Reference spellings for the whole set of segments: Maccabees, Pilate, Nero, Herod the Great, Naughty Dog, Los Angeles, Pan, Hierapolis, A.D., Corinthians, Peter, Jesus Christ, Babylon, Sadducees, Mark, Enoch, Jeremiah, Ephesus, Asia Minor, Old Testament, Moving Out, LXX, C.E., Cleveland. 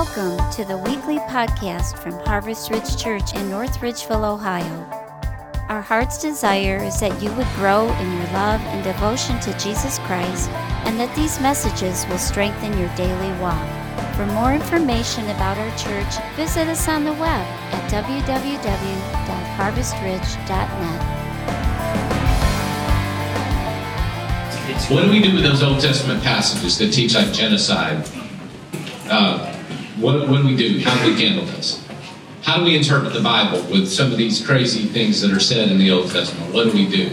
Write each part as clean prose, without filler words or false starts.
Welcome to the weekly podcast from Harvest Ridge Church in North Ridgeville, Ohio. Our heart's desire is that you would grow in your love and devotion to Jesus Christ, and that these messages will strengthen your daily walk. For more information about our church, visit us on the web at www.harvestridge.net. What do we do with those Old Testament passages that teach on genocide? What do we do? How do we handle this? How do we interpret the Bible with some of these crazy things that are said in the Old Testament? What do we do?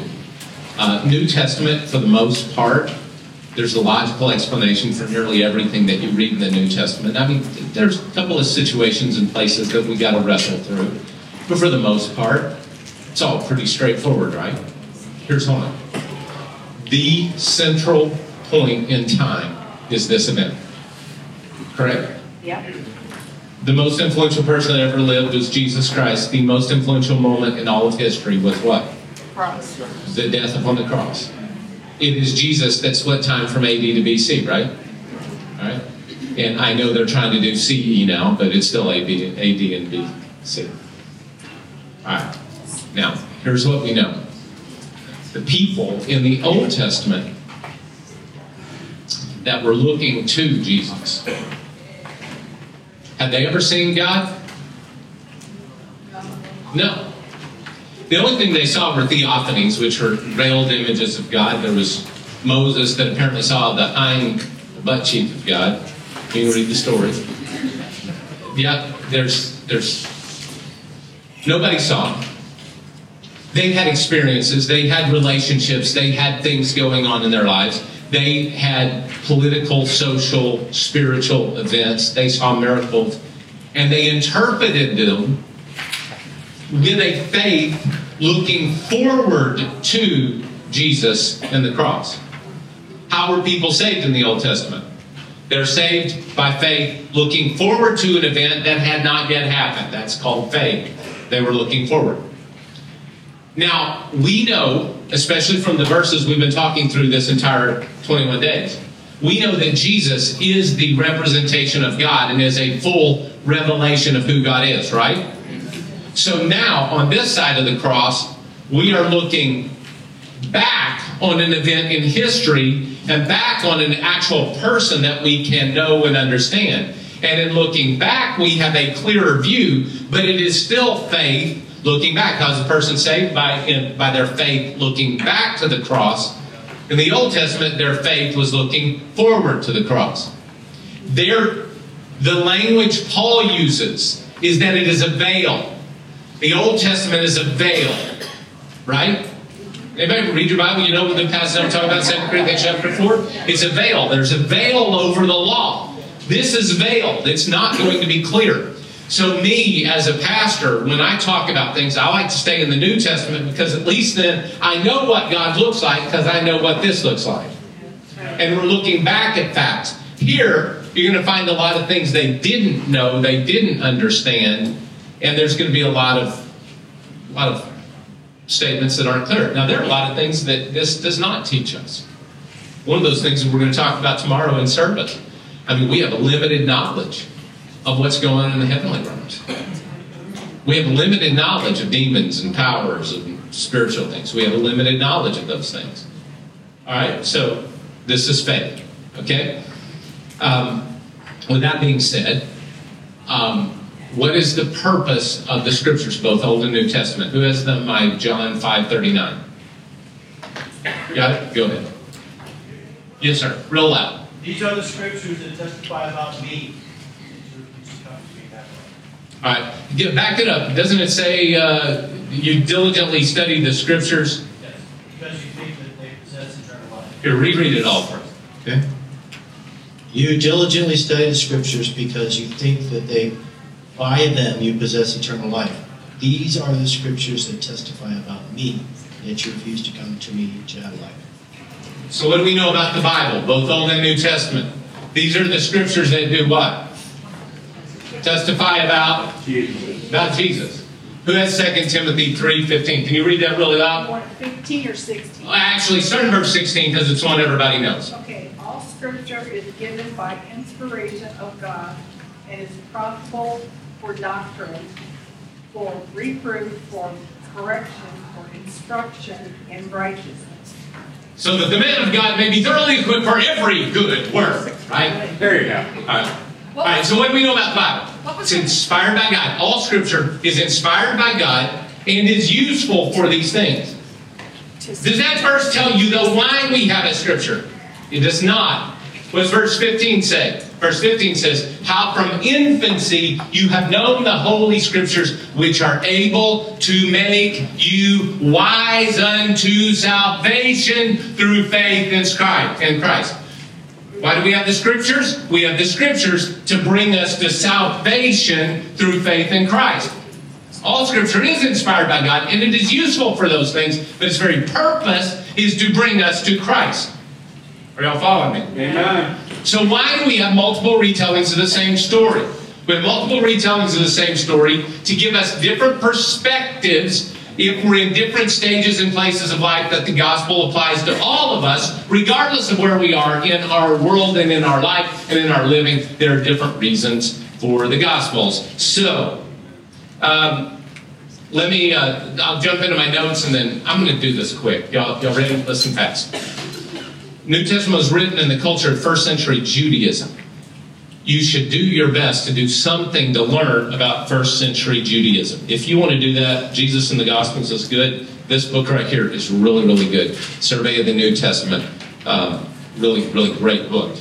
New Testament, for the most part, there's a logical explanation for nearly everything that you read in the New Testament. I mean, there's a couple of situations and places that we got to wrestle through. But for the most part, it's all pretty straightforward, right? Here's one. The central point in time is this event. Correct? Yeah. The most influential person that ever lived was Jesus Christ. The most influential moment in all of history was what? Cross. The death upon the cross. It is Jesus that split time from A.D. to B.C., right? All right. And I know they're trying to do C.E. now, but it's still A.D. and B.C. All right. Now, here's what we know. The people in the Old Testament that were looking to Jesus, had they ever seen God? No. The only thing they saw were theophanies, which were veiled images of God. There was Moses that apparently saw the hind butt cheek of God. You can read the story. Yeah, there's nobody saw him. They had experiences. They had relationships. They had things going on in their lives. They had political, social, spiritual events. They saw miracles. And they interpreted them with a faith looking forward to Jesus and the cross. How were people saved in the Old Testament? They're saved by faith looking forward to an event that had not yet happened. That's called faith. They were looking forward. Now, we know, especially from the verses we've been talking through this entire 21 days, we know that Jesus is the representation of God and is a full revelation of who God is, right? So now, on this side of the cross, we are looking back on an event in history and back on an actual person that we can know and understand. And in looking back, we have a clearer view, but it is still faith looking back. How's a person saved? By their faith looking back to the cross. In the Old Testament, their faith was looking forward to the cross. The language Paul uses is that it is a veil. The Old Testament is a veil, right? Anybody read your Bible? You know what the passage I'm talking about, 2 Corinthians chapter 4? It's a veil. There's a veil over the law. This is veiled. It's not going to be clear. So me, as a pastor, when I talk about things, I like to stay in the New Testament because at least then I know what God looks like because I know what this looks like. And we're looking back at facts. Here, you're going to find a lot of things they didn't know, they didn't understand, and there's going to be a lot of statements that aren't clear. Now, there are a lot of things that this does not teach us. One of those things that we're going to talk about tomorrow in service. I mean, we have a limited knowledge of what's going on in the heavenly realms. We have limited knowledge of demons and powers and spiritual things. We have a limited knowledge of those things. All right, so this is faith, okay? With that being said, what is the purpose of the scriptures, both Old and New Testament? Who has them by John 5:39? Got it? Go ahead. Yes, sir. Real loud. These are the scriptures that testify about me. All right, back it up. Doesn't it say you diligently study the scriptures? Yes, because you think that they possess eternal life. Here, reread it all first. Okay. You diligently study the scriptures because you think that by them you possess eternal life. These are the scriptures that testify about me, yet you refuse to come to me to have life. So what do we know about the Bible, both Old and New Testament? These are the scriptures that do what? Testify about Jesus. Who has 2 Timothy 3:15? Can you read that really loud? 15 or 16? Well, actually, start in verse 16 because it's one everybody knows. Okay. All scripture is given by inspiration of God and is profitable for doctrine, for reproof, for correction, for instruction in righteousness. So that the man of God may be thoroughly equipped for every good work. Right? There you go. All right, so what do we know about the Bible? It's inspired by God. All Scripture is inspired by God and is useful for these things. Does that verse tell you, though, why we have a Scripture? It does not. What does verse 15 say? Verse 15 says, how from infancy you have known the Holy Scriptures, which are able to make you wise unto salvation through faith in Christ. Why do we have the Scriptures? We have the Scriptures to bring us to salvation through faith in Christ. All Scripture is inspired by God, and it is useful for those things, but its very purpose is to bring us to Christ. Are y'all following me? Amen. So why do we have multiple retellings of the same story? We have multiple retellings of the same story to give us different perspectives if we're in different stages and places of life that the gospel applies to all of us, regardless of where we are in our world and in our life and in our living. There are different reasons for the gospels. So, I'll jump into my notes and then I'm going to do this quick. Y'all ready? Listen fast. New Testament was written in the culture of first century Judaism. You should do your best to do something to learn about first century Judaism. If you want to do that, Jesus and the Gospels is good. This book right here is really, really good. Survey of the New Testament. Really, really great book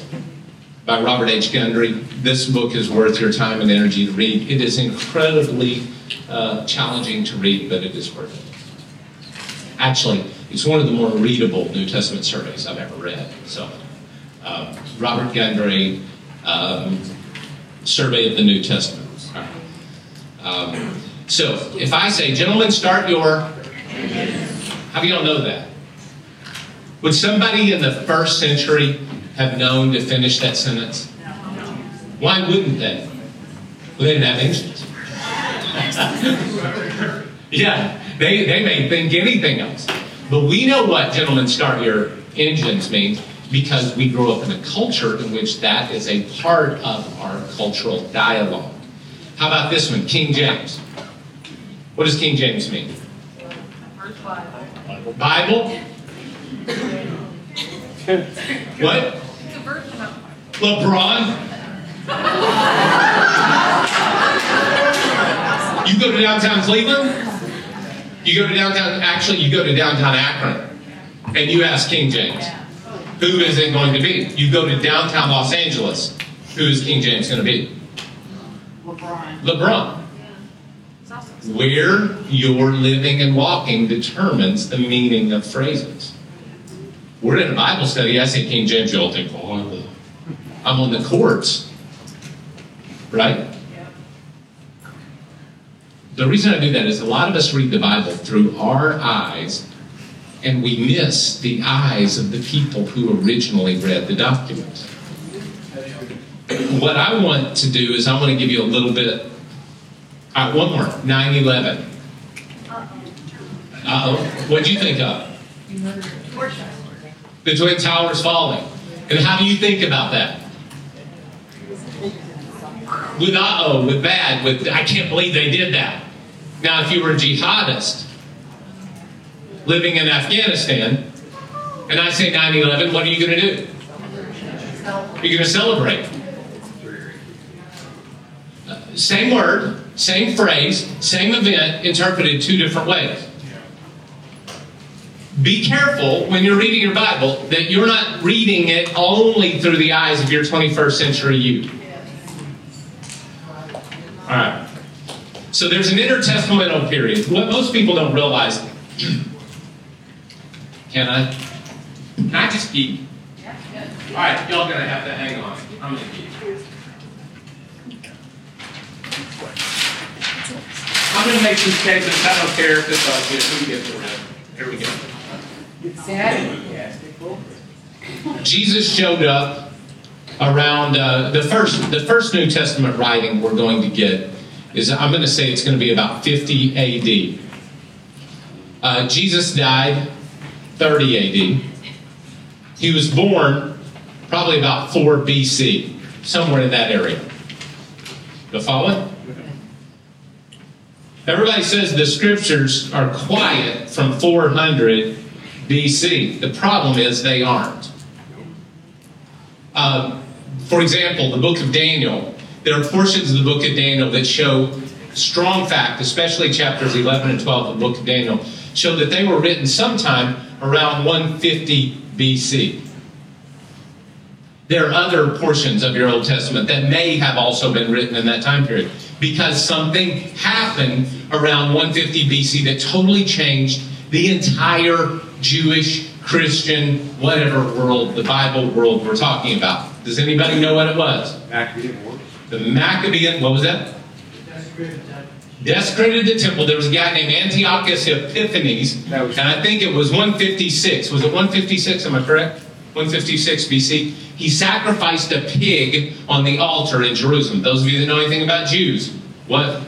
by Robert H. Gundry. This book is worth your time and energy to read. It is incredibly challenging to read, but it is worth it. Actually, it's one of the more readable New Testament surveys I've ever read. So, Robert Gundry, Survey of the New Testament. Right. So, if I say, gentlemen, start your... How do y'all know that? Would somebody in the first century have known to finish that sentence? No. Why wouldn't they? Well, they didn't have English. Yeah, they may think anything else. But we know what, gentlemen, start your engines means because we grow up in a culture in which that is a part of our cultural dialogue. How about this one, King James? What does King James mean? First Bible. Bible? What? It's a version of LeBron? You go to downtown Cleveland? You go to downtown Akron, and you ask King James, who is it going to be? You go to downtown Los Angeles, who is King James going to be? LeBron. Where you're living and walking determines the meaning of phrases. We're in a Bible study, I say King James, you all think, oh, I'm on the courts, right? The reason I do that is a lot of us read the Bible through our eyes, and we miss the eyes of the people who originally read the document. What I want to do is I want to give you a little bit. All right, one more. 9/11. What do you think of? The Twin Towers falling. And how do you think about that? With uh-oh, with bad, with I can't believe they did that. Now, if you were a jihadist living in Afghanistan, and I say 9/11, what are you going to do? You're going to celebrate. Same word, same phrase, same event, interpreted two different ways. Be careful when you're reading your Bible that you're not reading it only through the eyes of your 21st century you. All right. So there's an intertestamental period. What most people don't realize. Can I just geek? All right, y'all gonna have to hang on. I'm gonna geek. I'm gonna make these statements. I don't care if it's like this. Who gives a rip? Here we go. Sad. Jesus showed up. Around the first New Testament writing we're going to get is, I'm going to say it's going to be about 50 A.D. Jesus died 30 A.D. He was born probably about 4 B.C., somewhere in that area. You follow? Everybody says the scriptures are quiet from 400 B.C. The problem is they aren't. For example, the book of Daniel. There are portions of the book of Daniel that show strong fact, especially chapters 11 and 12 of the book of Daniel, show that they were written sometime around 150 B.C. There are other portions of your Old Testament that may have also been written in that time period because something happened around 150 B.C. that totally changed the entire Jewish, Christian, whatever world, the Bible world we're talking about. Does anybody know what it was? Maccabean War. The Maccabean, what was that? Desecrated the temple. There was a guy named Antiochus Epiphanes, and I think it was 156. Was it 156? Am I correct? 156 BC. He sacrificed a pig on the altar in Jerusalem. Those of you that know anything about Jews, what?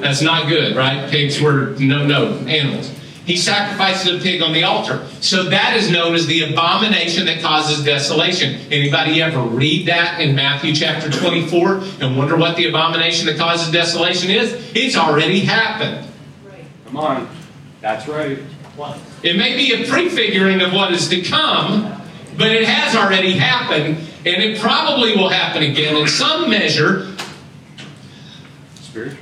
That's not good, right? Pigs were no animals. He sacrificed a pig on the altar. So that is known as the abomination that causes desolation. Anybody ever read that in Matthew chapter 24 and wonder what the abomination that causes desolation is? It's already happened. Come on. That's right. It may be a prefiguring of what is to come, but it has already happened, and it probably will happen again in some measure.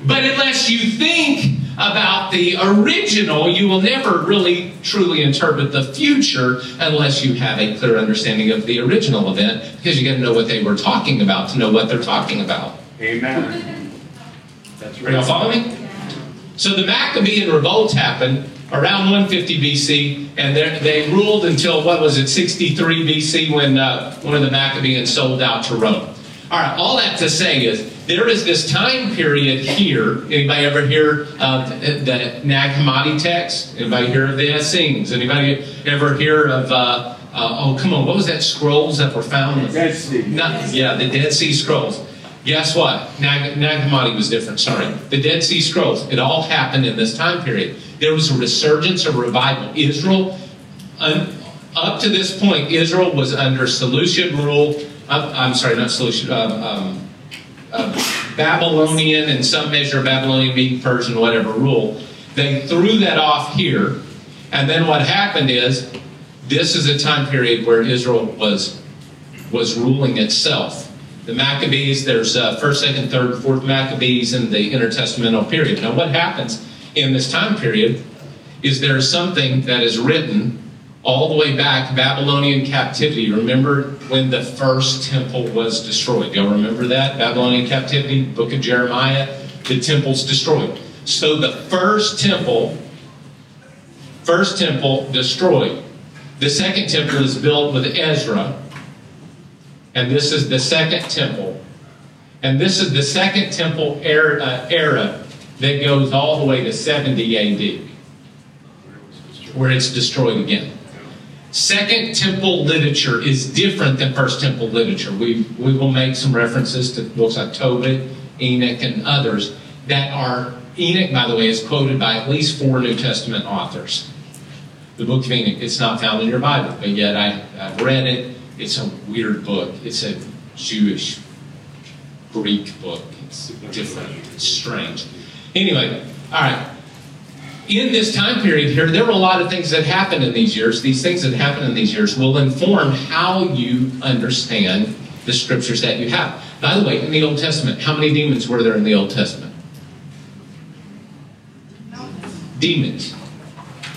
But unless you think about the original, you will never really truly interpret the future unless you have a clear understanding of the original event, because you got to know what they were talking about to know what they're talking about. Amen. That's right. Are y'all following me? So the Maccabean revolt happened around 150 BC, and they ruled until, 63 BC when one of the Maccabeans sold out to Rome. All right, all that to say is, there is this time period here. Anybody ever hear of the Nag Hammadi text? Anybody hear of the Essenes? Anybody ever hear of, what was that scrolls that were found? The Dead Sea. The Dead Sea Scrolls. Guess what? Nag Hammadi was different, sorry. The Dead Sea Scrolls, it all happened in this time period. There was a resurgence, a revival. Israel, up to this point, Israel was under Seleucid rule. Babylonian, in some measure, Babylonian being Persian, whatever rule. They threw that off here, and then what happened is, this is a time period where Israel was ruling itself. The Maccabees, there's 1st, 2nd, 3rd, 4th Maccabees in the intertestamental period. Now what happens in this time period is there's something that is written all the way back, Babylonian captivity. Remember when the first temple was destroyed? Y'all remember that? Babylonian captivity, book of Jeremiah, the temple's destroyed. So the first temple destroyed. The second temple is built with Ezra. And this is the second temple. And this is the second temple era that goes all the way to 70 A.D., where it's destroyed again. Second temple literature is different than first temple literature. We will make some references to books like Tobit, Enoch, and others that are, Enoch, by the way, is quoted by at least 4 New Testament authors. The book of Enoch, it's not found in your Bible, but yet I've read it. It's a weird book. It's a Jewish, Greek book. It's different. It's strange. Anyway, all right. In this time period here, there were a lot of things that happened in these years. These things that happened in these years will inform how you understand the scriptures that you have. By the way, in the Old Testament, how many demons were there in the Old Testament? Demons.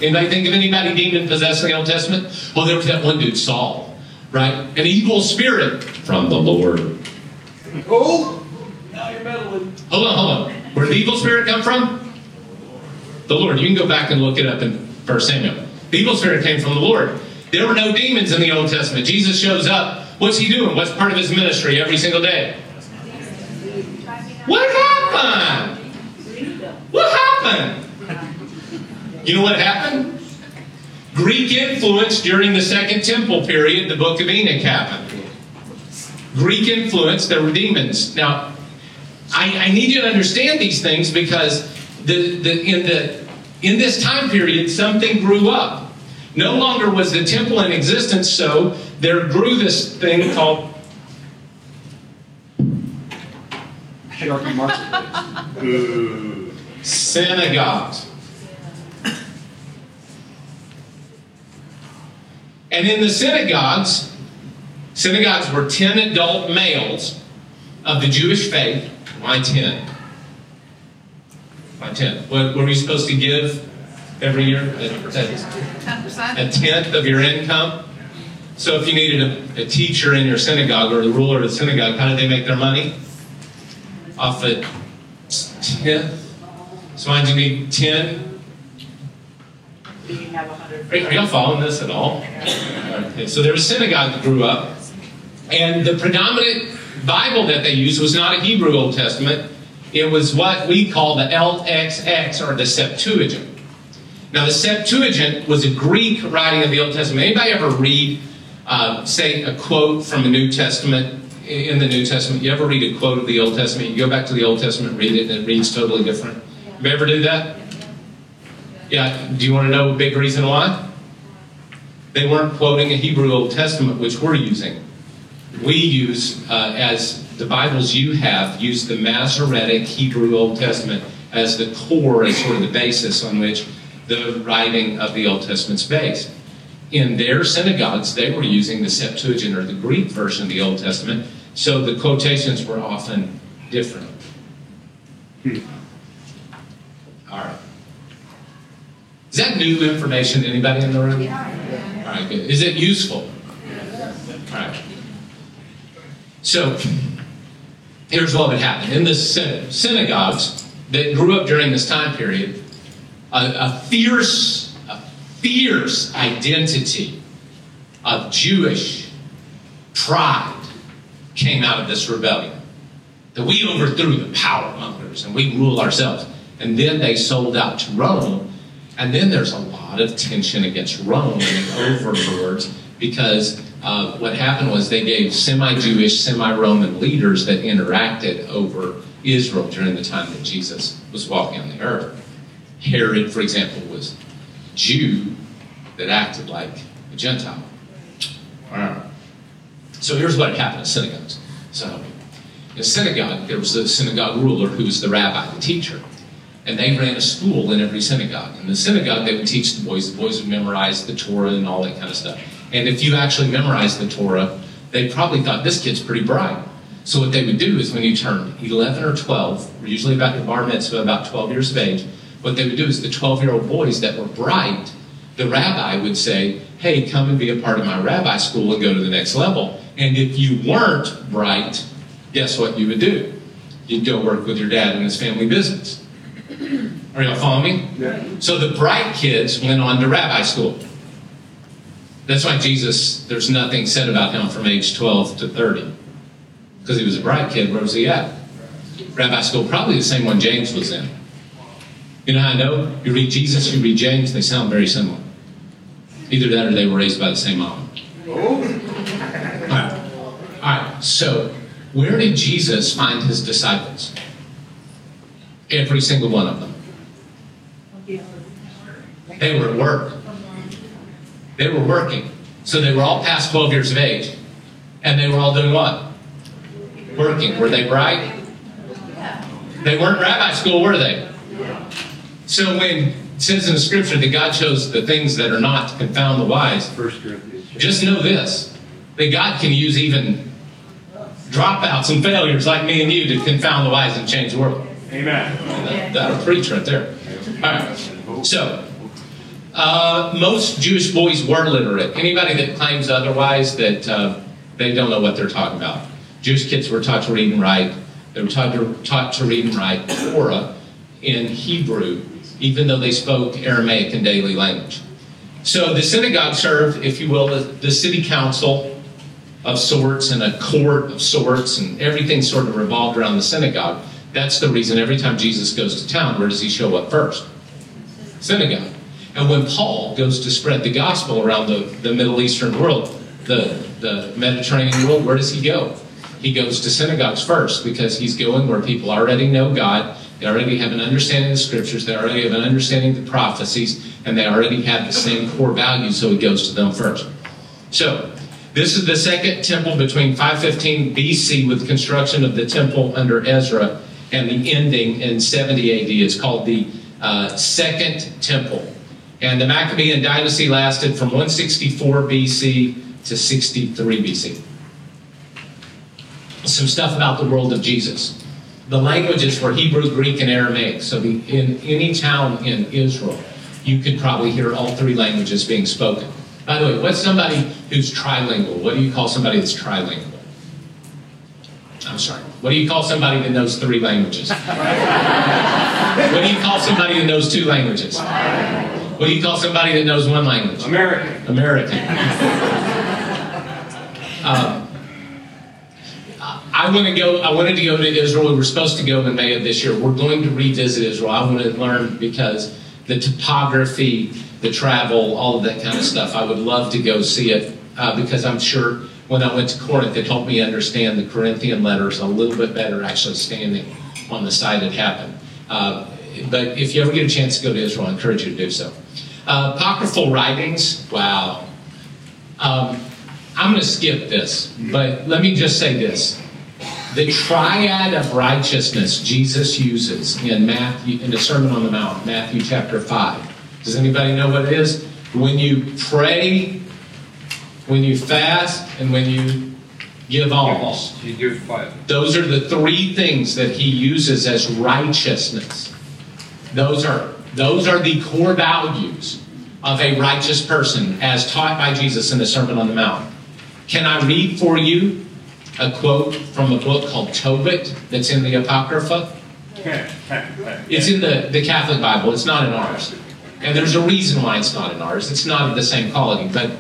Anybody think of anybody demon-possessed in the Old Testament? Well, there was that one dude, Saul, right? An evil spirit from the Lord. Oh, now you're meddling. Hold on. Where did the evil spirit come from? The Lord. You can go back and look it up in 1 Samuel. The evil spirit came from the Lord. There were no demons in the Old Testament. Jesus shows up. What's he doing? What's part of his ministry every single day? What happened? You know what happened? Greek influence during the Second Temple period, the book of Enoch happened. Greek influence, there were demons. Now, I need you to understand these things because in this time period, something grew up. No longer was the temple in existence, so there grew this thing called Sharky marketplace. Ooh. Synagogues. And in the synagogues, synagogues were 10 adult males of the Jewish faith. Why 10? Why 10? What were we supposed to give every year? 10%. A tenth of your income. So if you needed a teacher in your synagogue or the ruler of the synagogue, how did they make their money? Off a tenth. So why did you need 10? Are y'all following this at all? Okay, so there was a synagogue that grew up, and the predominant Bible that they used was not a Hebrew Old Testament. It was what we call the LXX, or the Septuagint. Now, the Septuagint was a Greek writing of the Old Testament. Anybody ever read, say, a quote from the New Testament, in the New Testament? You ever read a quote of the Old Testament? You go back to the Old Testament, read it, and it reads totally different. You ever do that? Yeah, do you want to know a big reason why? They weren't quoting a Hebrew Old Testament, which we're using. We use, as the Bibles you have, use the Masoretic Hebrew Old Testament as the core, as sort of the basis on which the writing of the Old Testament's based. In their synagogues, they were using the Septuagint, or the Greek version of the Old Testament, so the quotations were often different. All right. Is that new information to anybody in the room? Yeah. All right, good. Is it useful? Yes. All right. So, here's what would happen. In the synagogues that grew up during this time period, a fierce identity of Jewish pride came out of this rebellion. That we overthrew the power mongers and we rule ourselves. And then they sold out to Rome. And then there's a lot of tension against Rome and the overlords, because what happened was they gave semi-Jewish, semi-Roman leaders that interacted over Israel during the time that Jesus was walking on the earth. Herod, for example, was a Jew that acted like a Gentile. Wow. So here's what happened in synagogues. So in a synagogue, there was the synagogue ruler who was the rabbi, the teacher. And they ran a school in every synagogue. In the synagogue, they would teach the boys. The boys would memorize the Torah and all that kind of stuff. And if you actually memorized the Torah, they probably thought, this kid's pretty bright. So what they would do is when you turned 11 or 12, usually about your bar mitzvah, about 12 years of age, what they would do is the 12-year-old boys that were bright, the rabbi would say, hey, come and be a part of my rabbi school and go to the next level. And if you weren't bright, guess what you would do? You'd go work with your dad in his family business. Are y'all following me? Yeah. So the bright kids went on to rabbi school. That's why Jesus, there's nothing said about him from age 12 to 30. Because he was a bright kid. Where was he at? Rabbi school, probably the same one James was in. You know how I know? You read Jesus, you read James, they sound very similar. Either that or they were raised by the same mom. Oh. All right, so where did Jesus find his disciples? Every single one of them. They were at work. They were working. So they were all past 12 years of age. And they were all doing what? Working. Were they bright? They weren't rabbi school, were they? So when it says in the scripture that God chose the things that are not to confound the wise, just know this, that God can use even dropouts and failures like me and you to confound the wise and change the world. Amen. That'll preach right there. All right. So, most Jewish boys were literate. Anybody that claims otherwise, that they don't know what they're talking about. Jewish kids were taught to read and write. They were taught to read and write Torah in Hebrew, even though they spoke Aramaic in daily language. So the synagogue served, if you will, the city council of sorts and a court of sorts, and everything sort of revolved around the synagogue. That's the reason every time Jesus goes to town, where does he show up first? Synagogue. And when Paul goes to spread the gospel around the Middle Eastern world, the Mediterranean world, where does he go? He goes to synagogues first, because he's going where people already know God, they already have an understanding of the scriptures, they already have an understanding of the prophecies, and they already have the same core values, so he goes to them first. So, this is the second temple between 515 B.C. with construction of the temple under Ezra and the ending in 70 A.D. is called the Second Temple. And the Maccabean dynasty lasted from 164 B.C. to 63 B.C. Some stuff about the world of Jesus. The languages were Hebrew, Greek, and Aramaic. So in any town in Israel, you could probably hear all three languages being spoken. By the way, what's somebody who's trilingual? What do you call somebody that's trilingual? I'm sorry. What do you call somebody that knows three languages? What do you call somebody that knows two languages? What do you call somebody that knows one language? American. American. I wanted to go to Israel. We were supposed to go in May of this year. We're going to revisit Israel. I want to learn because the topography, the travel, all of that kind of stuff. I would love to go see it because I'm sure when I went to Corinth, it helped me understand the Corinthian letters a little bit better, actually standing on the site it happened. But if you ever get a chance to go to Israel, I encourage you to do so. Apocryphal writings, wow. I'm going to skip this, but let me just say this. The triad of righteousness Jesus uses in the Sermon on the Mount, Matthew chapter 5. Does anybody know what it is? When you pray, when you fast, and when you give alms. Those are the three things that he uses as righteousness. Those are the core values of a righteous person as taught by Jesus in the Sermon on the Mount. Can I read for you a quote from a book called Tobit that's in the Apocrypha? It's in the Catholic Bible. It's not in ours. And there's a reason why it's not in ours. It's not of the same quality. But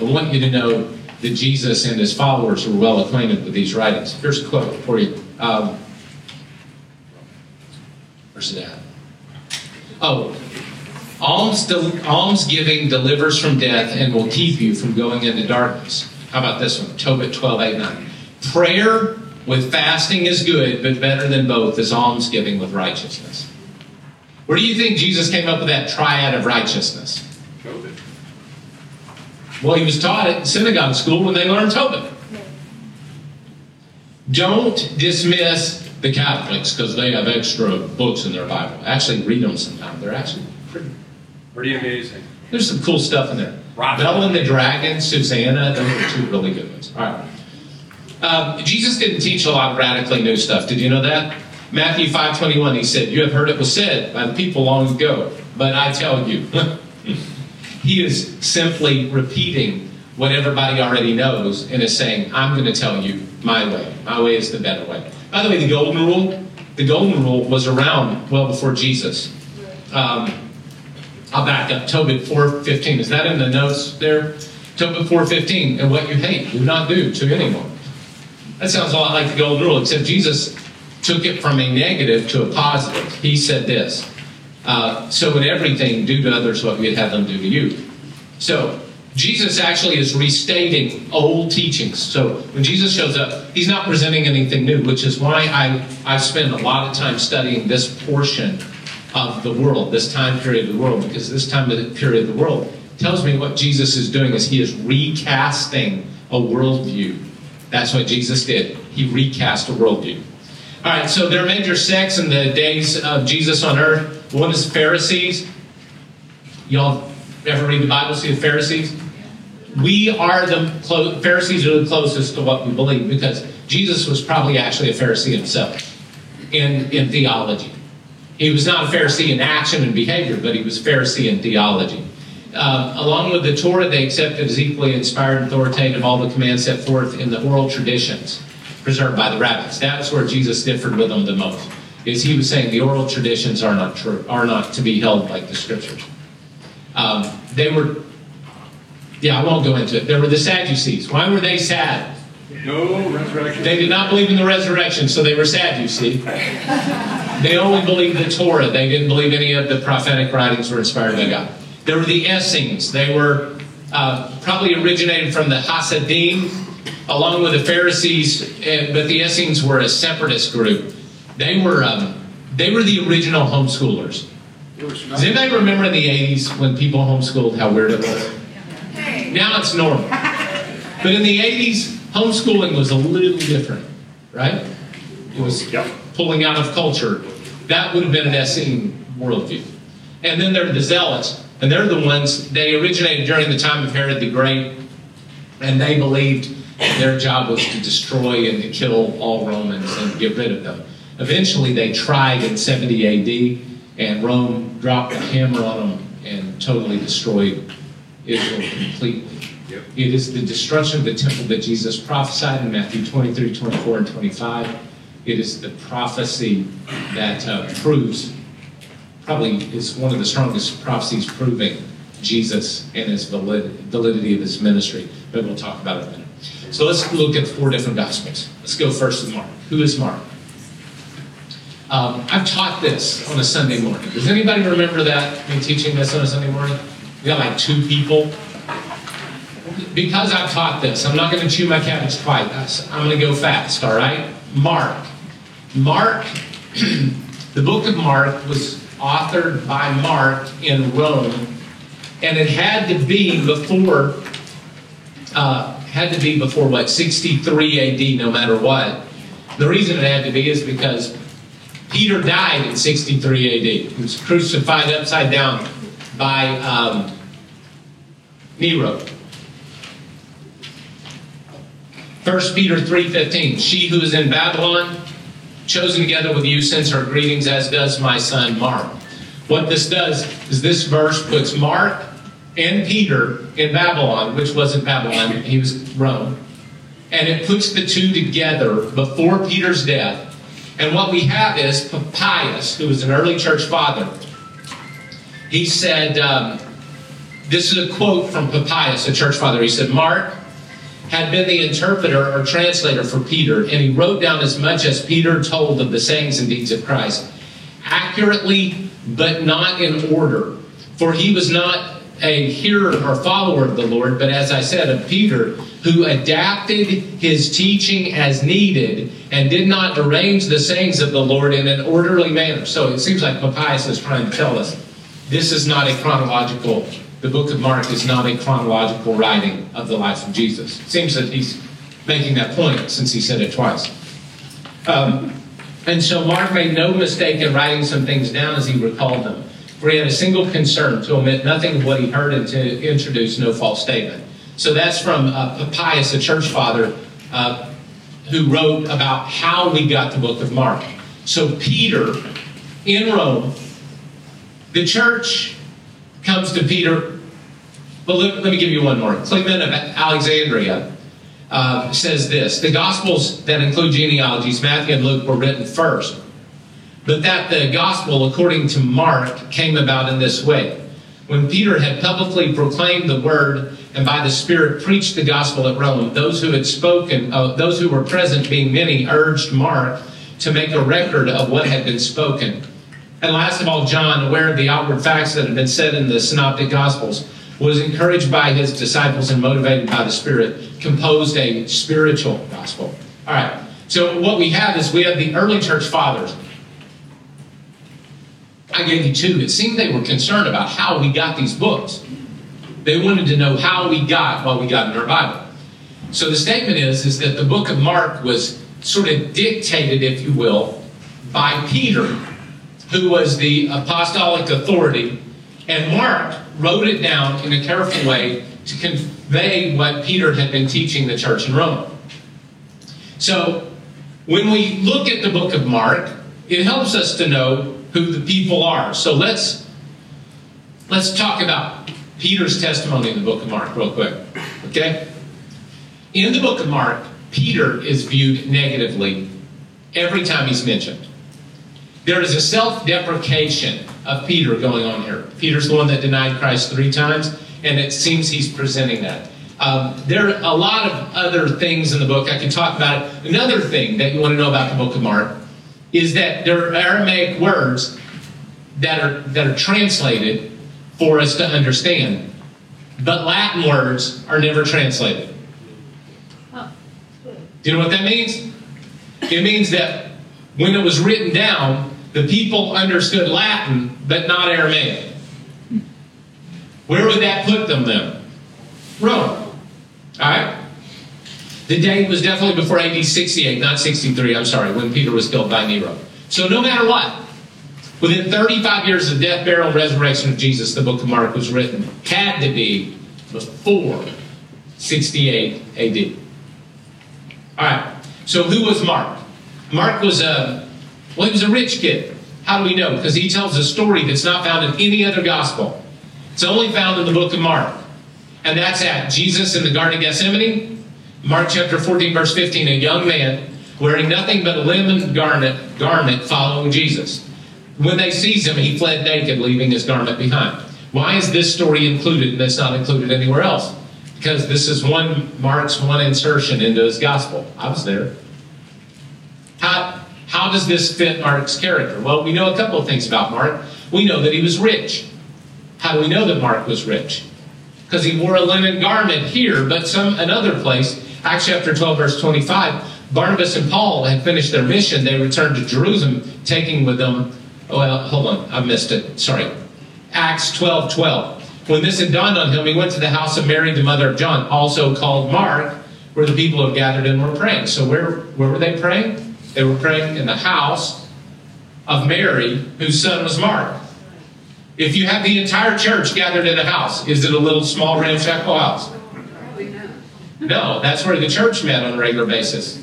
I want you to know that Jesus and his followers were well acquainted with these writings. Here's a quote for you. Where's it at? Oh. Almsgiving delivers from death and will keep you from going into darkness. How about this one? Tobit 12:8-9. Prayer with fasting is good, but better than both is almsgiving with righteousness. Where do you think Jesus came up with that triad of righteousness? Tobit. Well, he was taught at synagogue school when they learned Tobit. Yeah. Don't dismiss the Catholics because they have extra books in their Bible. Actually, read them sometime. They're actually pretty amazing. There's some cool stuff in there. Robert. Bell and the Dragon, Susanna, those are two really good ones. All right. Jesus didn't teach a lot of radically new stuff. Did you know that? Matthew 5:21, he said, "You have heard it was said by the people long ago, but I tell you." He is simply repeating what everybody already knows and is saying, "I'm going to tell you my way. My way is the better way." By the way, the golden rule was around well before Jesus. I'll back up. Tobit 4:15. Is that in the notes there? Tobit 4:15. And what you hate, do not do to anyone. That sounds a lot like the golden rule, except Jesus took it from a negative to a positive. He said this. So in everything, do to others what you'd have them do to you. So Jesus actually is restating old teachings. So when Jesus shows up, he's not presenting anything new, which is why I've spent a lot of time studying this portion of the world, this time period of the world, because this time period of the world tells me what Jesus is doing is he is recasting a worldview. That's what Jesus did. He recast a worldview. All right, so there are major sects in the days of Jesus on earth. One is the Pharisees. Y'all ever read the Bible, see the Pharisees? Pharisees are the closest to what we believe because Jesus was probably actually a Pharisee himself in theology. He was not a Pharisee in action and behavior, but he was a Pharisee in theology. Along with the Torah, they accepted as equally inspired and authoritative all the commands set forth in the oral traditions preserved by the rabbis. That's where Jesus differed with them the most, is he was saying the oral traditions are not true, are not to be held like the scriptures. I won't go into it. There were the Sadducees. Why were they sad? No resurrection. They did not believe in the resurrection, so they were sad, you see. They only believed the Torah. They didn't believe any of the prophetic writings were inspired by God. There were the Essenes. They were probably originated from the Hasidim, along with the Pharisees, but the Essenes were a separatist group. They were the original homeschoolers. Does anybody remember in the 80s when people homeschooled how weird it was? Now it's normal. But in the 80s, homeschooling was a little different, right? It was pulling out of culture. That would have been an Essene worldview. And then there are the Zealots, and they're the ones, they originated during the time of Herod the Great, and they believed their job was to destroy and to kill all Romans and get rid of them. Eventually they tried in 70 A.D., and Rome dropped the hammer on them and totally destroyed Israel completely. Yep. It is the destruction of the temple that Jesus prophesied in Matthew 23, 24, and 25. It is the prophecy that proves, probably is one of the strongest prophecies proving Jesus and his validity of his ministry. But we'll talk about it in a minute. So let's look at four different Gospels. Let's go first with Mark. Who is Mark? I've taught this on a Sunday morning. Does anybody remember that, me teaching this on a Sunday morning? We got like two people. Because I've taught this, I'm not going to chew my cabbage quite. I'm going to go fast, all right? Mark. Mark, the book of Mark was authored by Mark in Rome, and it had to be before what, 63 A.D., no matter what. The reason it had to be is because Peter died in 63 A.D. He was crucified upside down by Nero. 1 Peter 3:15, she who is in Babylon, chosen together with you, sends her greetings, as does my son Mark. What this does is this verse puts Mark and Peter in Babylon, which wasn't Babylon, he was Rome. And it puts the two together before Peter's death. And what we have is Papias, who was an early church father. He said, this is a quote from Papias, a church father. He said, Mark had been the interpreter or translator for Peter, and he wrote down as much as Peter told of the sayings and deeds of Christ, accurately but not in order. For he was not a hearer or follower of the Lord, but as I said, of Peter, who adapted his teaching as needed and did not arrange the sayings of the Lord in an orderly manner. So it seems like Papias is trying to tell us this is not a chronological, the book of Mark is not a chronological writing of the life of Jesus. It seems that he's making that point since he said it twice. And so Mark made no mistake in writing some things down as he recalled them. For he had a single concern to omit nothing of what he heard and to introduce no false statement. So that's from Papias, a church father, who wrote about how we got the book of Mark. So Peter, in Rome, the church comes to Peter. But let me give you one more. Clement of Alexandria says this, the Gospels that include genealogies, Matthew and Luke, were written first, but that the Gospel, according to Mark, came about in this way. When Peter had publicly proclaimed the word and by the Spirit preached the Gospel at Rome, those who had spoken, those who were present being many, urged Mark to make a record of what had been spoken. And last of all, John, aware of the outward facts that had been said in the Synoptic Gospels, was encouraged by his disciples and motivated by the Spirit, composed a spiritual gospel. All right, so what we have is we have the early church fathers. I gave you two. It seemed they were concerned about how we got these books. They wanted to know how we got what we got in our Bible. So the statement is that the book of Mark was sort of dictated, if you will, by Peter, who was the apostolic authority, and Mark wrote it down in a careful way to convey what Peter had been teaching the church in Rome. So when we look at the book of Mark, it helps us to know who the people are. So let's talk about Peter's testimony in the book of Mark real quick, okay? In the book of Mark, Peter is viewed negatively every time he's mentioned. There is a self-deprecation of Peter going on here. Peter's the one that denied Christ 3 times, and it seems he's presenting that. There are a lot of other things in the book. I can talk about it. Another thing that you want to know about the book of Mark is that there are Aramaic words that are translated for us to understand, but Latin words are never translated. Do you know what that means? It means that when it was written down, the people understood Latin, but not Aramaic. Where would that put them then? Rome. All right? The date was definitely before AD 68, not 63, I'm sorry, when Peter was killed by Nero. So no matter what, within 35 years of the death, burial, and resurrection of Jesus, the book of Mark was written. Had to be before 68 A.D. All right, so who was Mark? Mark was a rich kid. How do we know? Because he tells a story that's not found in any other gospel. It's only found in the book of Mark. And that's at Jesus in the Garden of Gethsemane, Mark chapter 14, verse 15, a young man wearing nothing but a linen garment following Jesus. When they seized him, he fled naked, leaving his garment behind. Why is this story included and it's not included anywhere else? Because this is Mark's one insertion into his gospel. I was there. How does this fit Mark's character? Well, we know a couple of things about Mark. We know that he was rich. How do we know that Mark was rich? Because he wore a linen garment here, but another place. Acts chapter 12, verse 25, Barnabas and Paul had finished their mission. They returned to Jerusalem, taking with them... Acts 12:12. When this had dawned on him, he went to the house of Mary, the mother of John, also called Mark, where the people have gathered and were praying. So where were they praying? They were praying in the house of Mary, whose son was Mark. If you have the entire church gathered in a house, is it a little small ramshackle house? Probably not. No, that's where the church met on a regular basis.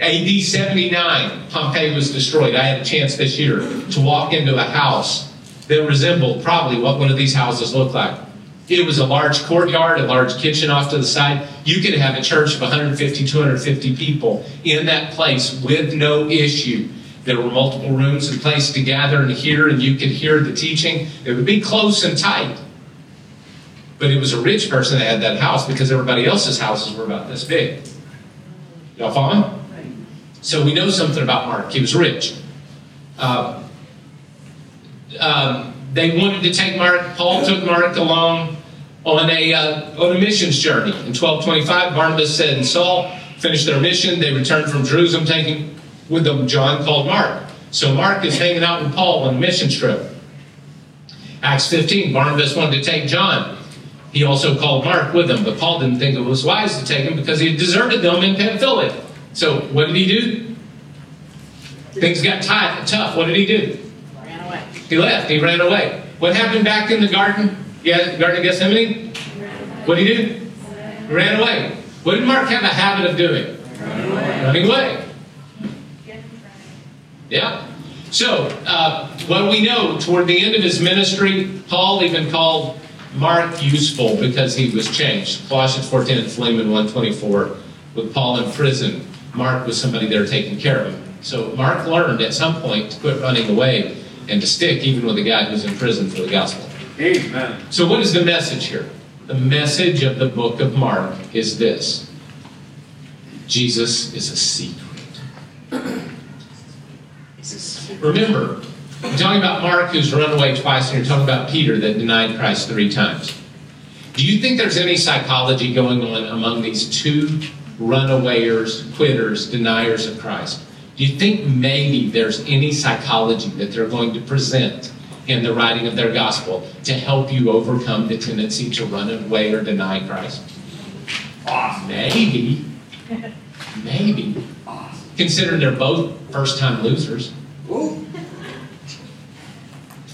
A.D. 79, Pompeii was destroyed. I had a chance this year to walk into a house that resembled probably what one of these houses looked like. It was a large courtyard, a large kitchen off to the side. You could have a church of 150, 250 people in that place with no issue. There were multiple rooms and places to gather and hear, and you could hear the teaching. It would be close and tight. But it was a rich person that had that house because everybody else's houses were about this big. Y'all following? So we know something about Mark. He was rich. They wanted to take Mark. Paul took Mark along on a missions journey. In 1225, Barnabas said, and Saul finished their mission. They returned from Jerusalem, taking with them John called Mark. So Mark is hanging out with Paul on a mission trip. Acts 15, Barnabas wanted to take John. He also called Mark with him, but Paul didn't think it was wise to take him because he had deserted them in Pamphylia. So what did he do? Things got tough. What did he do? Ran away. He left. He ran away. What happened back in the garden? Yeah, Garden of Gethsemane? What did he do? He ran away. What did Mark have a habit of doing? Running away. Yeah. So what we know, toward the end of his ministry, Paul even called Mark useful because he was changed. Colossians 4:10 and Philemon 1:24. With Paul in prison, Mark was somebody there taking care of him. So Mark learned at some point to quit running away and to stick even with a guy who's in prison for the gospel. Amen. So what is the message here? The message of the book of Mark is this. Jesus is a secret. Remember, you're talking about Mark who's run away twice, and you're talking about Peter that denied Christ 3 times. Do you think there's any psychology going on among these two runawayers, quitters, deniers of Christ? Do you think maybe there's any psychology that they're going to present in the writing of their gospel to help you overcome the tendency to run away or deny Christ? Maybe. Maybe. Considering they're both first-time losers.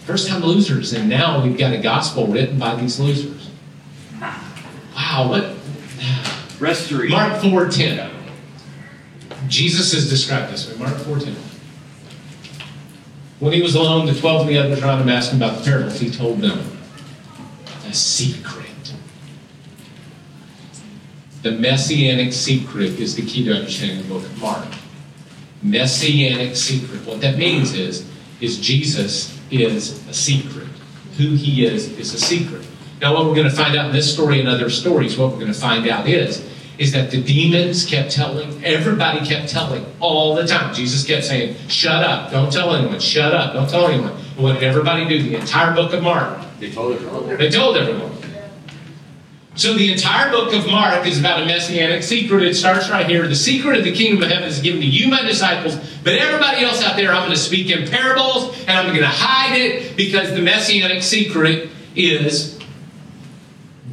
First-time losers, and now we've got a gospel written by these losers. Wow, what... Mark 4:10. Jesus is described this way. Mark 4:10. When he was alone, the 12 and the others around him asked him about the parables. He told them a secret. The messianic secret is the key to understanding the book of Mark. Messianic secret. What that means is Jesus is a secret. Who he is a secret. Now, what we're going to find out in this story and other stories, what we're going to find out is that the demons kept telling, everybody kept telling all the time. Jesus kept saying, shut up, don't tell anyone, shut up, don't tell anyone. And what did everybody do? The entire book of Mark. They told everyone. So the entire book of Mark is about a messianic secret. It starts right here. The secret of the kingdom of heaven is given to you, my disciples, but everybody else out there, I'm going to speak in parables, and I'm going to hide it, because the messianic secret is...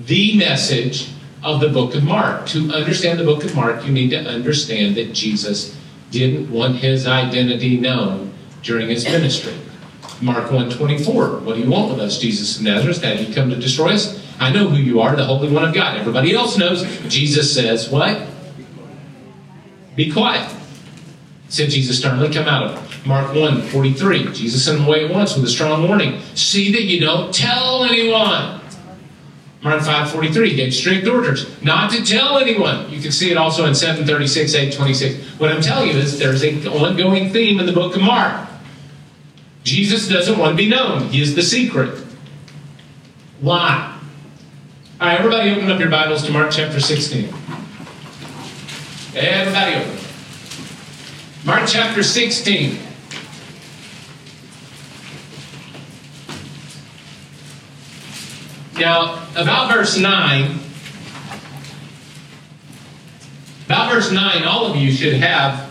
the message of the book of Mark. To understand the book of Mark, you need to understand that Jesus didn't want his identity known during his ministry. Mark 1:24, what do you want with us, Jesus of Nazareth? Have you come to destroy us? I know who you are, the Holy One of God. Everybody else knows. Jesus says what? Be quiet. Said Jesus sternly, come out of it. Mark 1:43, Jesus sent him away at once with a strong warning. See that you don't tell anyone. Mark 5:43, he gave strict orders not to tell anyone. You can see it also in 7:36, 8:26. What I'm telling you is there's an ongoing theme in the book of Mark. Jesus doesn't want to be known. He is the secret. Why? All right, everybody open up your Bibles to Mark chapter 16. Everybody open. Mark chapter 16. Now, about verse 9, all of you should have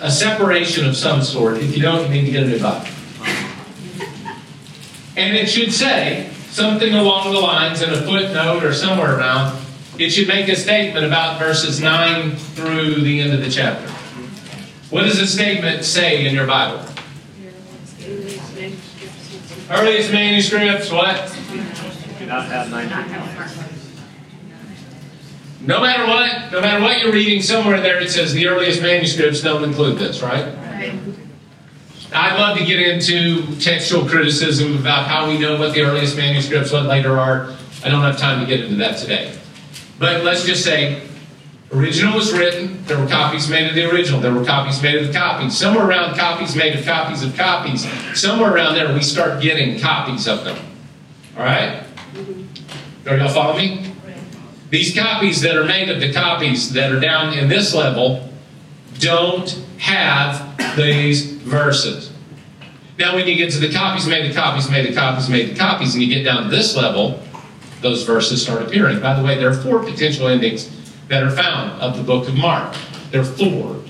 a separation of some sort. If you don't, you need to get a new Bible. And it should say something along the lines in a footnote or somewhere around. It should make a statement about verses 9 through the end of the chapter. What does the statement say in your Bible? Earliest manuscripts, what? Do not have 9. No matter what you're reading, somewhere there it says the earliest manuscripts don't include this, right? Right. I'd love to get into textual criticism about how we know what the earliest manuscripts, what later are. I don't have time to get into that today. But let's just say, original was written, there were copies made of the original, there were copies made of the copies, somewhere around copies made of copies of copies, somewhere around there we start getting copies of them. All right? Are y'all follow me? These copies that are made of the copies that are down in this level don't have these verses. Now when you get to the copies made of copies made of copies made of copies and you get down to this level, those verses start appearing. By the way, there are 4 potential endings that are found of the book of Mark. There are 4.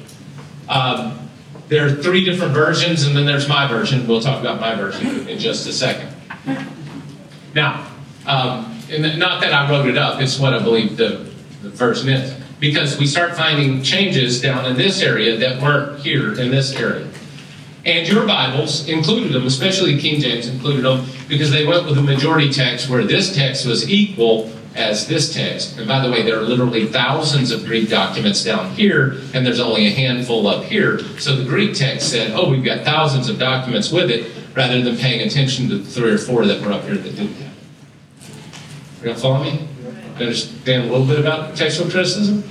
There are 3 different versions, and then there's my version. We'll talk about my version in just a second. Now, and not that I wrote it up, it's what I believe the version is. Because we start finding changes down in this area that weren't here in this area. And your Bibles included them, especially King James included them, because they went with a majority text where this text was equal as this text. And by the way, there are literally thousands of Greek documents down here, and there's only a handful up here. So the Greek text said, oh, we've got thousands of documents with it, rather than paying attention to the 3 or 4 that were up here that didn't have. Are you going to follow me? You understand a little bit about textual criticism?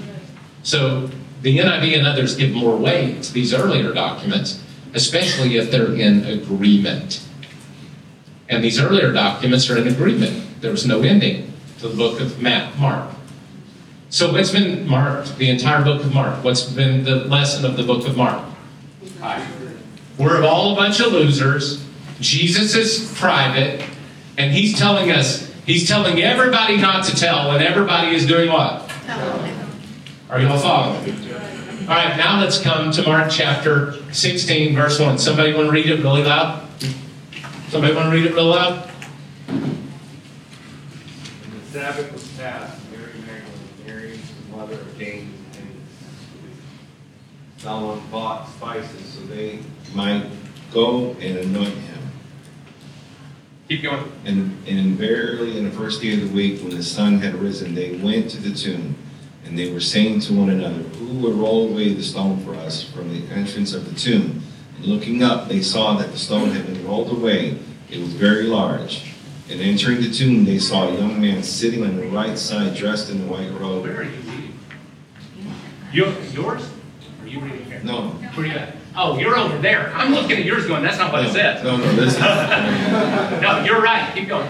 So the NIV and others give more weight to these earlier documents, especially if they're in agreement. And these earlier documents are in agreement. There was no ending to the book of Mark. So what's been Mark, the entire book of Mark? What's been the lesson of the book of Mark? We're all a bunch of losers. Jesus is private. And he's telling everybody not to tell. And everybody is doing what? Are you all following me? All right, now let's come to Mark chapter 16, verse 1. Somebody want to read it really loud? Somebody want to read it real loud? The Sabbath was passed, Mary, the mother of James, and Salmon bought spices so they might go and anoint him. Keep going. And verily, in the first day of the week, when the sun had risen, they went to the tomb, and they were saying to one another, who will roll away the stone for us from the entrance of the tomb? And looking up, they saw that the stone had been rolled away. It was very large. And entering the tomb, they saw a young man sitting on the right side, dressed in a white robe. Where are you reading? Yours? Or are you reading here? No. Where are you at? Oh, you're over there. I'm looking at yours going, that's not what it says. No, this is. No, you're right. Keep going.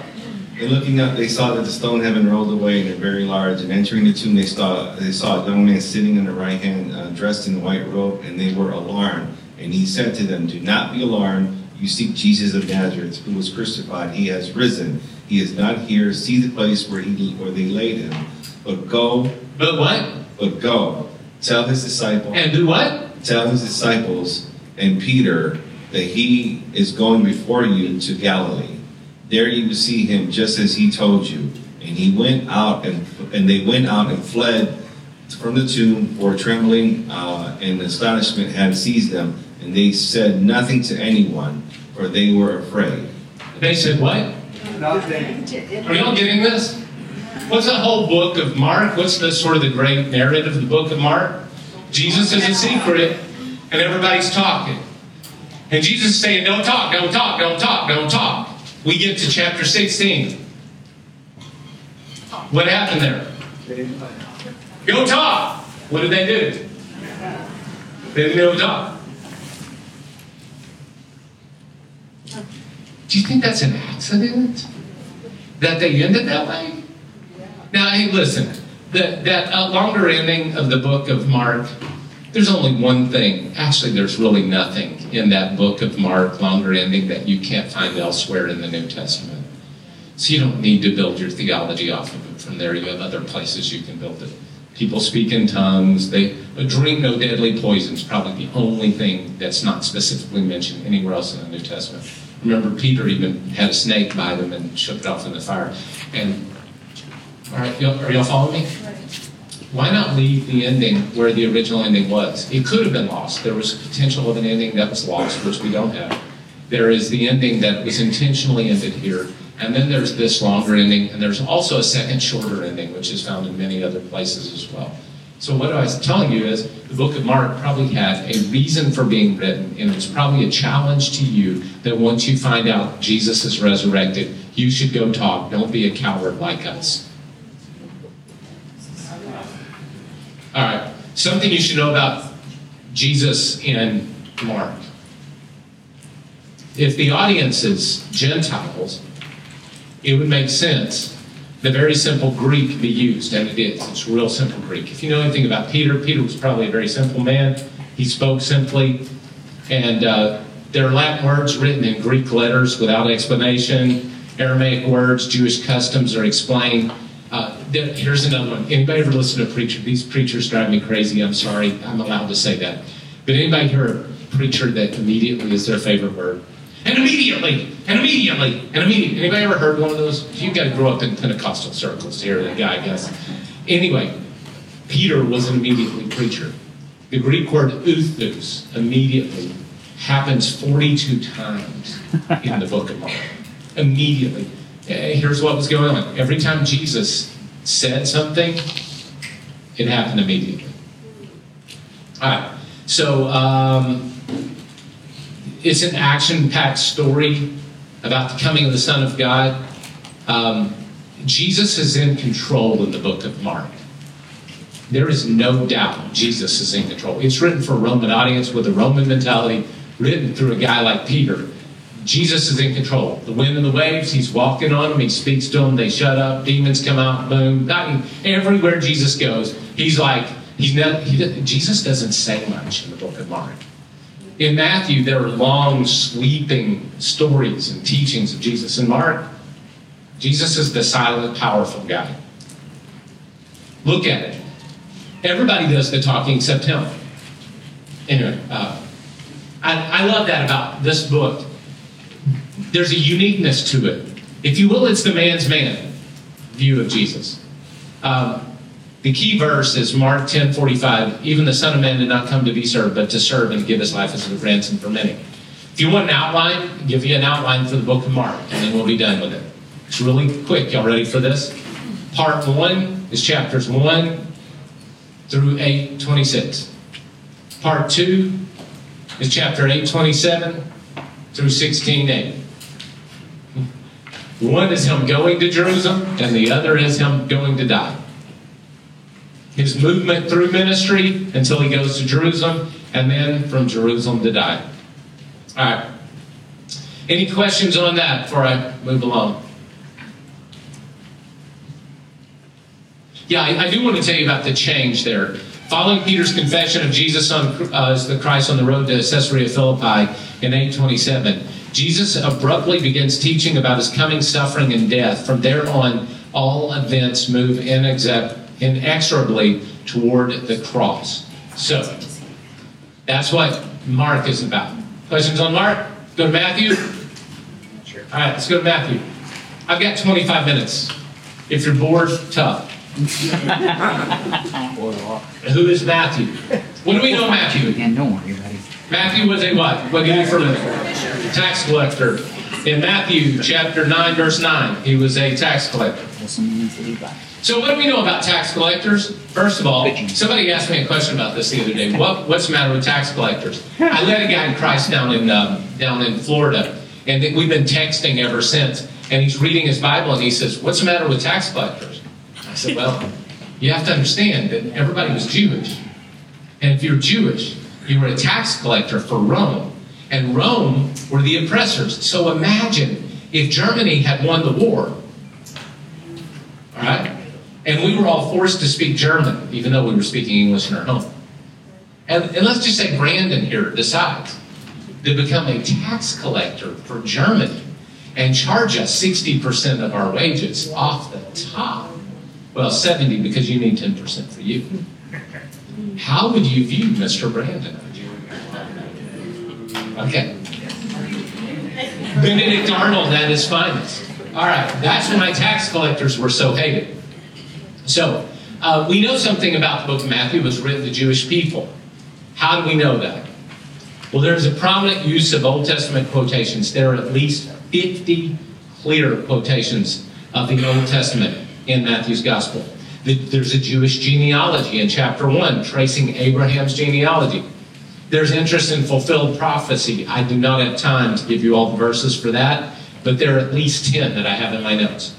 And looking up, they saw that the stone had been rolled away and they're very large. And entering the tomb, they saw a young man sitting on the right hand, dressed in a white robe, and they were alarmed. And he said to them, do not be alarmed. You seek Jesus of Nazareth, who was crucified. He has risen. He is not here. See the place where they laid him. But go. But what? But go. Tell his disciples. And do what? Tell his disciples and Peter that he is going before you to Galilee. There you will see him just as he told you. And he went out, and they went out and fled from the tomb, for trembling and astonishment had seized them. And they said nothing to anyone, for they were afraid. They said what? Nothing. Are y'all getting this? What's the whole book of Mark? What's the sort of the great narrative of the book of Mark? Jesus is in secret, and everybody's talking. And Jesus is saying, don't talk, don't talk, don't talk, don't talk. We get to chapter 16. What happened there? Go talk. What did they do? They didn't go talk. Do you think that's an accident? That they ended that way? Now, hey, listen. That longer ending of the book of Mark, there's only one thing. Actually, there's really nothing in that book of Mark, longer ending, that you can't find elsewhere in the New Testament. So you don't need to build your theology off of it. From there, you have other places you can build it. People speak in tongues. A drink no deadly poison is probably the only thing that's not specifically mentioned anywhere else in the New Testament. Remember, Peter even had a snake bite him and shook it off in the fire. And all right, are y'all following me? Why not leave the ending where the original ending was? It could have been lost. There was potential of an ending that was lost, which we don't have. There is the ending that was intentionally ended here. And then there's this longer ending. And there's also a second shorter ending, which is found in many other places as well. So what I was telling you is the book of Mark probably had a reason for being written. And it's probably a challenge to you that once you find out Jesus is resurrected, you should go talk. Don't be a coward like us. All right, something you should know about Jesus in Mark. If the audience is Gentiles, it would make sense the very simple Greek be used, and it is. It's real simple Greek. If you know anything about Peter, Peter was probably a very simple man. He spoke simply, and there are Latin words written in Greek letters without explanation. Aramaic words, Jewish customs are explained. Here's another one. Anybody ever listen to a preacher? These preachers drive me crazy. I'm sorry. I'm allowed to say that. But anybody hear a preacher that immediately is their favorite word? And immediately, and immediately, and immediately. Anybody ever heard one of those? You've got to grow up in Pentecostal circles to hear that guy, I guess. Anyway, Peter was an immediately preacher. The Greek word euthus, immediately, happens 42 times in the book of Mark. Immediately. Here's what was going on. Every time Jesus said something, it happened immediately. All right. So it's an action-packed story about the coming of the Son of God. Jesus is in control in the book of Mark. There is no doubt Jesus is in control. It's written for a Roman audience with a Roman mentality, written through a guy like Peter. Jesus is in control. The wind and the waves, he's walking on them, he speaks to them, they shut up, demons come out, boom. Everywhere Jesus goes, he's like, Jesus doesn't say much in the book of Mark. In Matthew, there are long, sweeping stories and teachings of Jesus. In Mark, Jesus is the silent, powerful guy. Look at it. Everybody does the talking except him. Anyway, I love that about this book. There's a uniqueness to it. If you will, it's the man's man view of Jesus. The key verse is Mark 10:45. Even the Son of Man did not come to be served, but to serve and give his life as a ransom for many. If you want an outline, I'll give you an outline for the book of Mark, and then we'll be done with it. It's really quick. Y'all ready for this? Part 1 is chapters 1 through 8:26. Part 2 is chapter 8:27 through 16:8. One is him going to Jerusalem, and the other is him going to die. His movement through ministry until he goes to Jerusalem, and then from Jerusalem to die. All right. Any questions on that before I move along? Yeah, I do want to tell you about the change there. Following Peter's confession of Jesus as the Christ on the road to Caesarea Philippi in 8:27, Jesus abruptly begins teaching about his coming suffering and death. From there on, all events move inexorably toward the cross. So, that's what Mark is about. Questions on Mark? Go to Matthew? Sure. All right, let's go to Matthew. I've got 25 minutes. If you're bored, tough. Who is Matthew? What do we know Matthew? Don't worry about it. Matthew was a what? What did he do for a living? Tax collector. In Matthew chapter 9, verse 9, he was a tax collector. So what do we know about tax collectors? First of all, somebody asked me a question about this the other day. What's the matter with tax collectors? I led a guy in Christ down in Florida, and we've been texting ever since. And he's reading his Bible, and he says, what's the matter with tax collectors? I said, well, you have to understand that everybody was Jewish. And if you're Jewish, you were a tax collector for Rome. And Rome were the oppressors. So imagine if Germany had won the war. All right? And we were all forced to speak German, even though we were speaking English in our home. And let's just say Brandon here decides to become a tax collector for Germany and charge us 60% of our wages off the top. Well, 70 because you need 10% for you. How would you view Mr. Brandon? Okay. Benedict Arnold at his finest. All right, that's when my tax collectors were so hated. So, we know something about the book of Matthew was written to Jewish people. How do we know that? Well, there's a prominent use of Old Testament quotations. There are at least 50 clear quotations of the Old Testament in Matthew's Gospel. There's a Jewish genealogy in chapter 1, tracing Abraham's genealogy. There's interest in fulfilled prophecy. I do not have time to give you all the verses for that, but there are at least 10 that I have in my notes.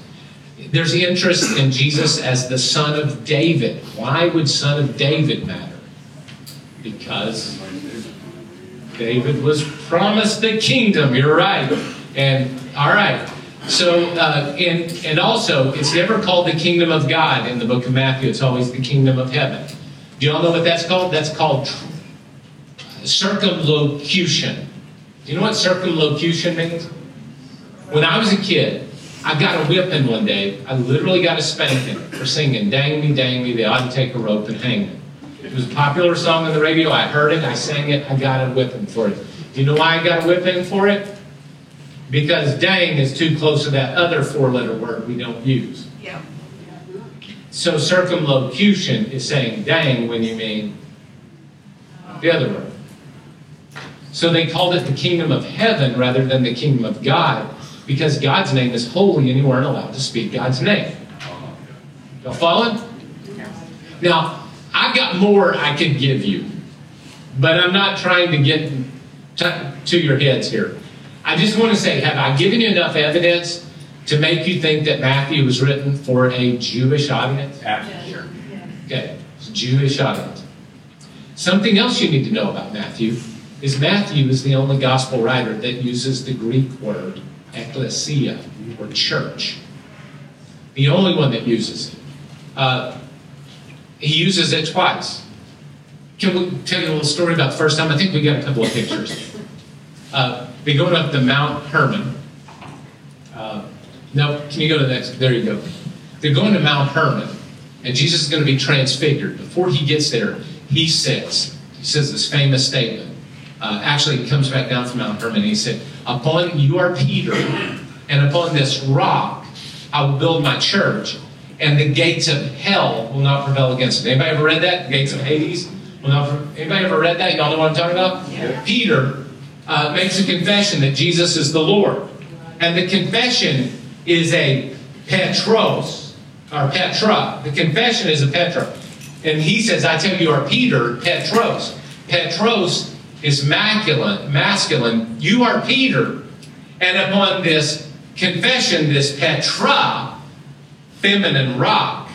There's interest in Jesus as the son of David. Why would son of David matter? Because David was promised the kingdom. You're right. And all right. So, and also, it's never called the kingdom of God in the book of Matthew. It's always the kingdom of heaven. Do y'all know what that's called? That's called circumlocution. Do you know what circumlocution means? When I was a kid, I got a whipping one day. I literally got a spanking for singing, dang me, they ought to take a rope and hang me. It was a popular song on the radio. I heard it, I sang it, I got a whipping for it. Do you know why I got a whipping for it? Because dang is too close to that other four-letter word we don't use. Yeah. So circumlocution is saying dang when you mean the other word. So they called it the kingdom of heaven rather than the kingdom of God because God's name is holy and you weren't allowed to speak God's name. Y'all following? No. Now, I've got more I could give you, but I'm not trying to get to your heads here. I just want to say, have I given you enough evidence to make you think that Matthew was written for a Jewish audience? Sure. Okay, it's a Jewish audience. Something else you need to know about Matthew is the only gospel writer that uses the Greek word ecclesia, or church. The only one that uses it. He uses it twice. Can we tell you a little story about the first time? I think we got a couple of pictures. They go up to Mount Hermon. Can you go to the next? There you go. They're going to Mount Hermon, and Jesus is going to be transfigured. Before he gets there, he says this famous statement. Actually, he comes back down from Mount Hermon, and he said, upon you are Peter, and upon this rock I will build my church, and the gates of hell will not prevail against it. Anybody ever read that? The gates of Hades? Anybody ever read that? Y'all know what I'm talking about? Yeah. Peter makes a confession that Jesus is the Lord. And the confession is a Petros, or Petra. The confession is a Petra. And he says, I tell you, you are Peter, Petros. Petros is masculine. You are Peter. And upon this confession, this Petra, feminine rock,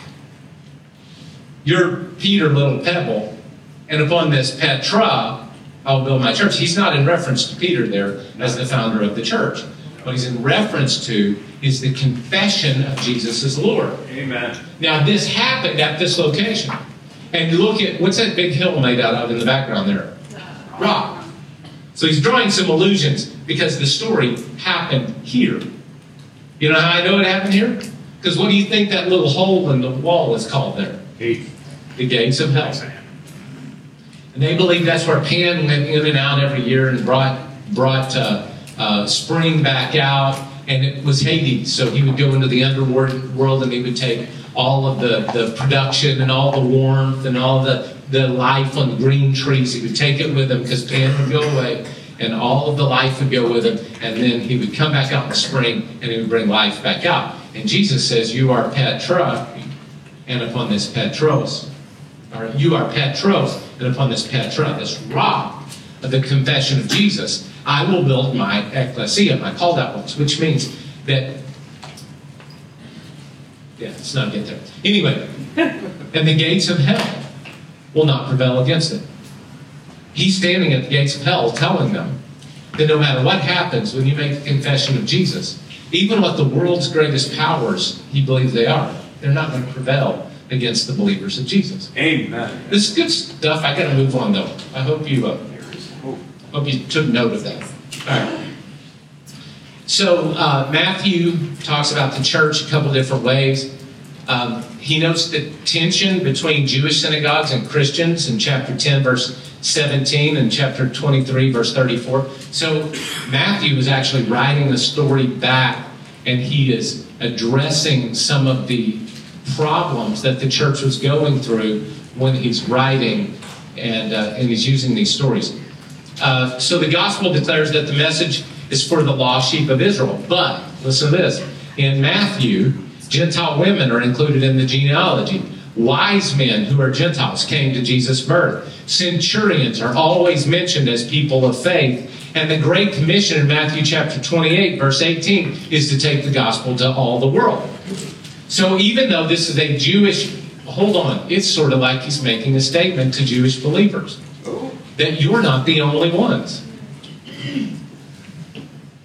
you're Peter, little pebble. And upon this Petra, I'll build my church. He's not in reference to Peter there as the founder of the church. What he's in reference to is the confession of Jesus as Lord. Amen. Now, this happened at this location. And look at, what's that big hill made out of in the background there? Rock. So he's drawing some allusions because the story happened here. You know how I know it happened here? Because what do you think that little hole in the wall is called there? Gates. The gates of hell. And they believe that's where Pan went in and out every year and brought spring back out. And it was Hades. So he would go into the underworld and he would take all of the production and all the warmth and all the life on the green trees. He would take it with him because Pan would go away and all of the life would go with him. And then he would come back out in the spring and he would bring life back out. And Jesus says, you are Petra, and upon this Petros, or you are Petros, and upon this Petra, this rock of the confession of Jesus, I will build my ecclesia, my called out ones, which means that, yeah, let's not get there. Anyway, and the gates of hell will not prevail against it. He's standing at the gates of hell telling them that no matter what happens when you make the confession of Jesus, even what the world's greatest powers he believes they are, they're not going to prevail against the believers of Jesus. Amen. This is good stuff. I got to move on, though. I hope you took note of that. All right. So Matthew talks about the church a couple different ways. He notes the tension between Jewish synagogues and Christians in chapter 10, verse 17, and chapter 23, verse 34. So Matthew is actually writing the story back, and he is addressing some of the problems that the church was going through when he's writing, and he's using these stories. So the gospel declares that the message is for the lost sheep of Israel. But listen to this. In Matthew, Gentile women are included in the genealogy. Wise men who are Gentiles came to Jesus' birth. Centurions are always mentioned as people of faith. And the Great Commission in Matthew chapter 28, verse 18, is to take the gospel to all the world. So even though this is a Jewish, hold on, it's sort of like he's making a statement to Jewish believers that you're not the only ones.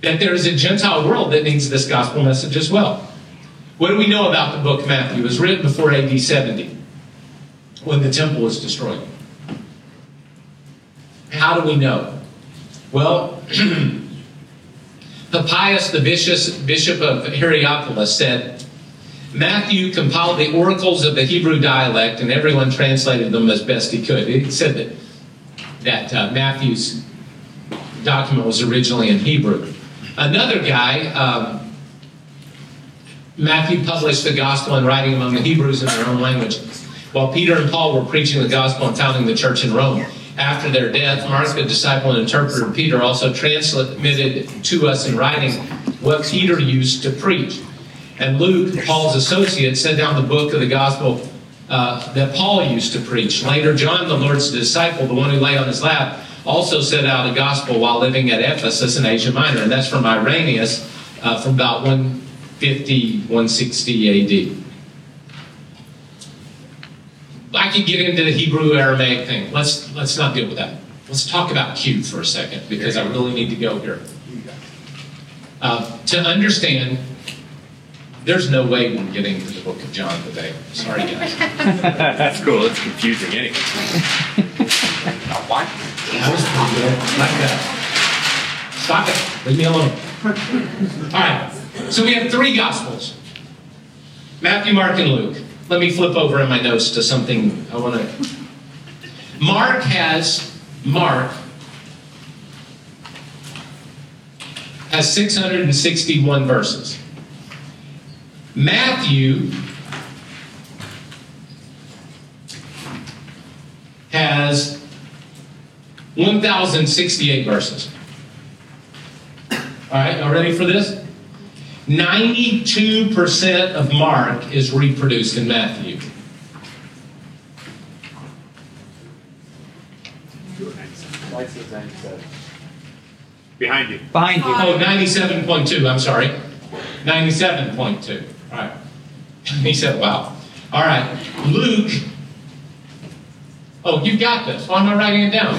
That there is a Gentile world that needs this gospel message as well. What do we know about the book of Matthew? It was written before A.D. 70, when the temple was destroyed. How do we know? Well, Papias, the bishop of Hierapolis, said, Matthew compiled the oracles of the Hebrew dialect, and everyone translated them as best he could. He said that Matthew's document was originally in Hebrew. Another guy, Matthew published the gospel in writing among the Hebrews in their own language, while Peter and Paul were preaching the gospel and founding the church in Rome. After their death, Mark, the disciple and interpreter of Peter, also transmitted to us in writing what Peter used to preach. And Luke, Paul's associate, set down the book of the gospel that Paul used to preach. Later, John, the Lord's disciple, the one who lay on his lap, also set out a gospel while living at Ephesus in Asia Minor. And that's from Irenaeus from about 150, 160 AD. I could get into the Hebrew-Aramaic thing. Let's not deal with that. Let's talk about Q for a second, because I really need to go here. To understand, there's no way we can get into the book of John today. Sorry, guys. That's cool. It's confusing anyway. What? That was pretty good. Like that. Stop it. Leave me alone. All right. So we have three Gospels. Matthew, Mark, and Luke. Let me flip over in my notes to something I want to... Mark has 661 verses. Matthew has 1,068 verses. All right, y'all ready for this? 92% of Mark is reproduced in Matthew. Behind you. Behind you. Oh, 97.2. I'm sorry. 97.2. All right. He said, wow. All right. Luke. Oh, you got this. Oh, I'm not writing it down.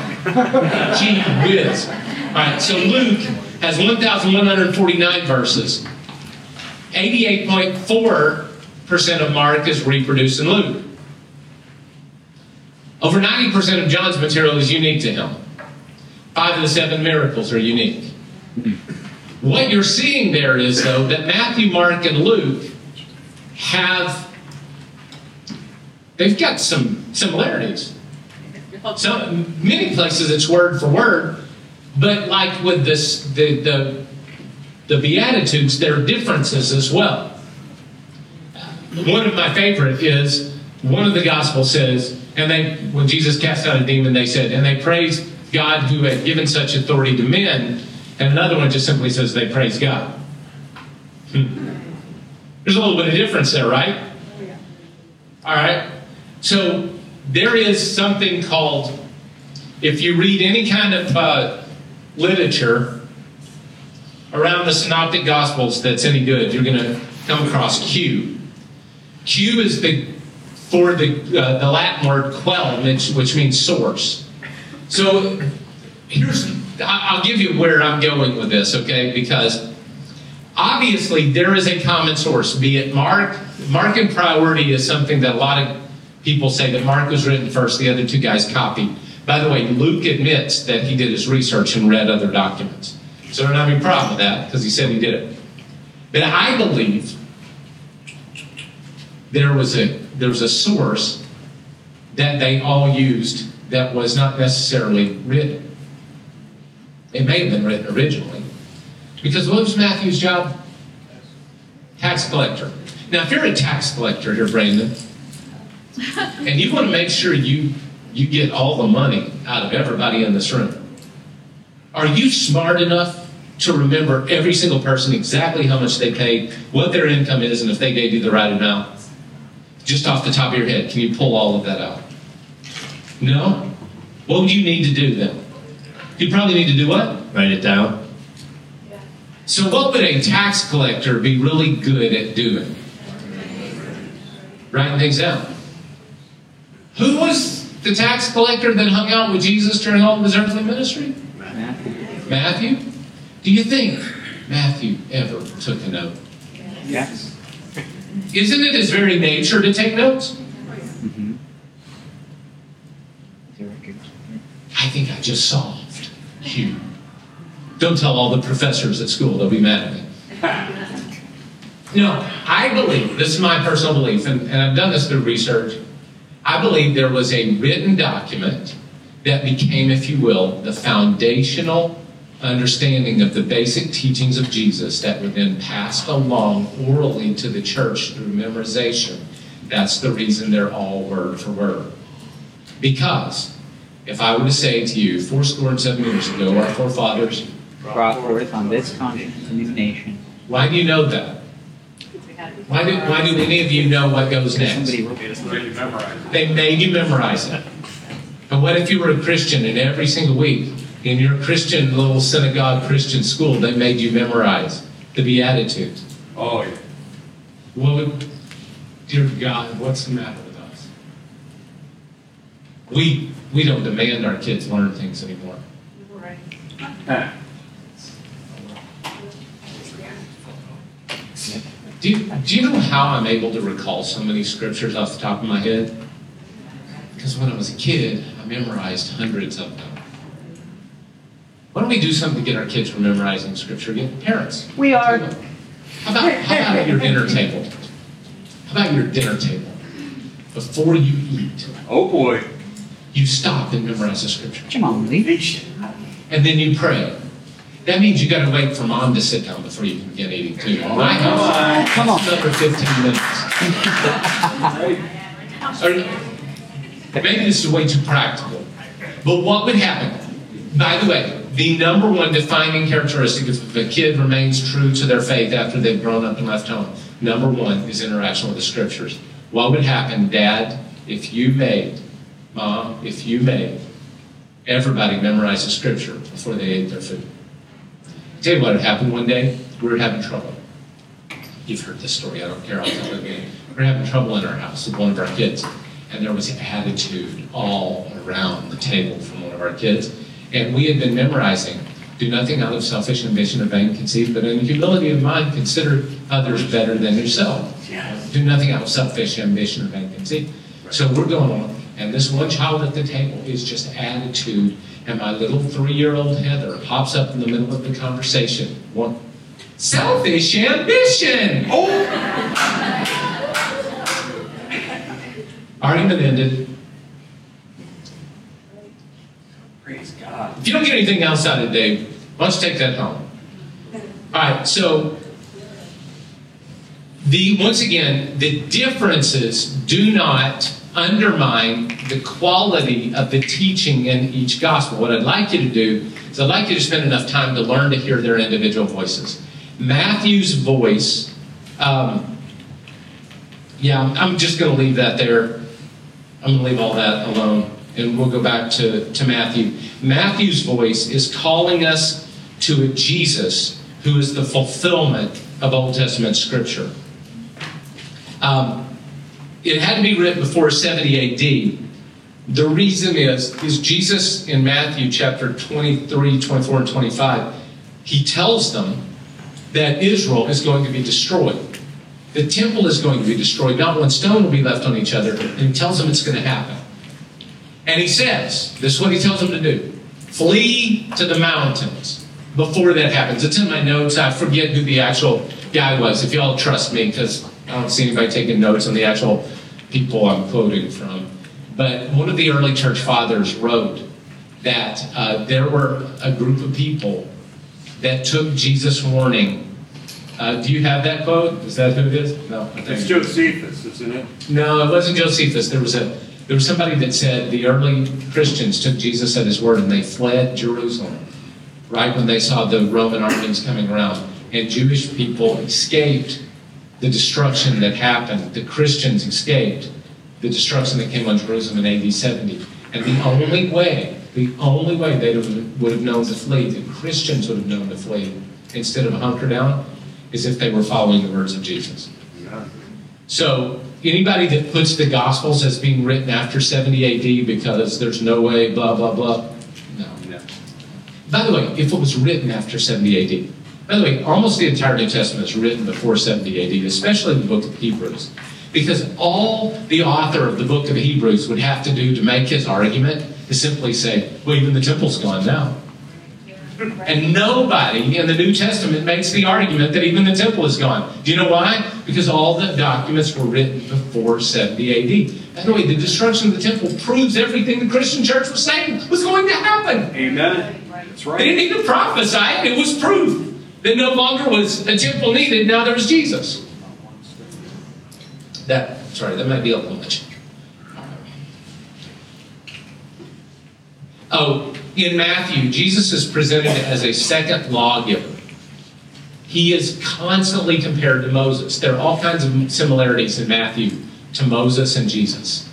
Gee whiz. All right. So Luke has 1,149 verses. 88.4% of Mark is reproduced in Luke. Over 90% of John's material is unique to him. 5 of the 7 miracles are unique. What you're seeing there is, though, that Matthew, Mark, and Luke they've got some similarities. So many places it's word for word, but like with this, the Beatitudes, there are differences as well. One of my favorite is one of the Gospels says, and they, when Jesus cast out a demon, they said, and they praised God who had given such authority to men. And another one just simply says they praise God. There's a little bit of difference there, right? Yeah. All right. So there is something called, if you read any kind of literature around the Synoptic Gospels that's any good, you're going to come across Q. Q is the Latin word quellum, which means source. So I'll give you where I'm going with this, okay? Because obviously there is a common source, be it Mark. Mark in priority is something that a lot of people say that Mark was written first, the other two guys copied. By the way, Luke admits that he did his research and read other documents. So I don't have any problem with that because he said he did it. But I believe there was a source that they all used that was not necessarily written. It may have been written originally. Because what was Matthew's job? Tax collector. Now, if you're a tax collector here, Brandon, and you want to make sure you get all the money out of everybody in this room, are you smart enough to remember every single person exactly how much they paid, what their income is, and if they gave you the right amount? Just off the top of your head, can you pull all of that out? No? What would you need to do then? You'd probably need to do what? Write it down. Yeah. So what would a tax collector be really good at doing? Writing things down. Who was the tax collector that hung out with Jesus during all of his earthly ministry? Matthew? Do you think Matthew ever took a note? Yes. Isn't it his very nature to take notes? I think I just solved Q. Don't tell all the professors at school, they'll be mad at me. No, I believe, this is my personal belief, and I've done this through research, I believe there was a written document that became, if you will, the foundational understanding of the basic teachings of Jesus that were then passed along orally to the church through memorization. That's the reason they're all word for word. Because if I were to say to you, 477 years ago, our forefathers brought forth on this continent a new nation. Why do you know that? Why do any of you know what goes next? They made you memorize it. But what if you were a Christian and every single week in your Christian little synagogue Christian school they made you memorize the Beatitudes? Oh, yeah. Dear God, what's the matter with us? We don't demand our kids learn things anymore. Right. Do you know how I'm able to recall so many scriptures off the top of my head? Because when I was a kid, I memorized hundreds of them. Why don't we do something to get our kids from memorizing scripture again? Parents. We are. How about your dinner table? How about your dinner table? Before you eat. Oh, boy. You stop and memorize the scripture. Come on, leave. And then you pray. That means you got to wait for mom to sit down before you can begin eating too. In my house, come on, another 15 minutes. Or maybe this is way too practical. But what would happen? By the way, the number one defining characteristic if a kid remains true to their faith after they've grown up and left home, number one is interaction with the scriptures. What would happen, Dad, if you made, Mom, if you made everybody memorize the scripture before they ate their food? I'll tell you what had happened one day. We were having trouble. You've heard this story. I don't care. I'll tell it again. We were having trouble in our house with one of our kids. And there was attitude all around the table from one of our kids. And we had been memorizing, do nothing out of selfish ambition or vain conceit, but in humility of mind, consider others better than yourself. Yes. Do nothing out of selfish ambition or vain conceit. Right. So we're going on. And this one child at the table is just attitude. And my little 3-year-old Heather pops up in the middle of the conversation. One, selfish ambition! Oh! Argument ended. Praise God. If you don't get anything else out of Dave, why don't you take that home? All right, so Once again, the differences do not undermine the quality of the teaching in each gospel. What I'd like you to do is I'd like you to spend enough time to learn to hear their individual voices. Matthew's voice, I'm just going to leave that there. I'm going to leave all that alone, and we'll go back to Matthew. Matthew's voice is calling us to a Jesus who is the fulfillment of Old Testament Scripture. It had to be written before 70 A.D. The reason is Jesus in Matthew chapter 23, 24, and 25, he tells them that Israel is going to be destroyed. The temple is going to be destroyed. Not one stone will be left on each other. And he tells them it's going to happen. And he says, this is what he tells them to do. Flee to the mountains before that happens. It's in my notes. I forget who the actual guy was. If y'all trust me, because I don't see anybody taking notes on the actual people I'm quoting from. But one of the early church fathers wrote that there were a group of people that took Jesus' warning. Do you have that quote? Is that who it is? No. It's Josephus, isn't it? No, it wasn't Josephus. There was somebody that said the early Christians took Jesus at his word and they fled Jerusalem right when they saw the Roman armies coming around. And Jewish people escaped the destruction that happened. The Christians escaped the destruction that came on Jerusalem in AD 70. And the only way they would have known to flee, the Christians would have known to flee instead of hunker down, is if they were following the words of Jesus. Yeah. So anybody that puts the Gospels as being written after 70 AD because there's no way, blah, blah, blah, no. By the way, if it was written after 70 AD, by the way, almost the entire New Testament is written before 70 AD, especially the book of Hebrews, because all the author of the book of Hebrews would have to do to make his argument is simply say, well, even the temple's gone now. And nobody in the New Testament makes the argument that even the temple is gone. Do you know why? Because all the documents were written before 70 AD. By the way, the destruction of the temple proves everything the Christian church was saying was going to happen. Amen. That's right. They didn't need to prophesy. It was proof that no longer was a temple needed. Now there was Jesus. That might be a little much. In Matthew, Jesus is presented as a second lawgiver. He is constantly compared to Moses. There are all kinds of similarities in Matthew to Moses and Jesus.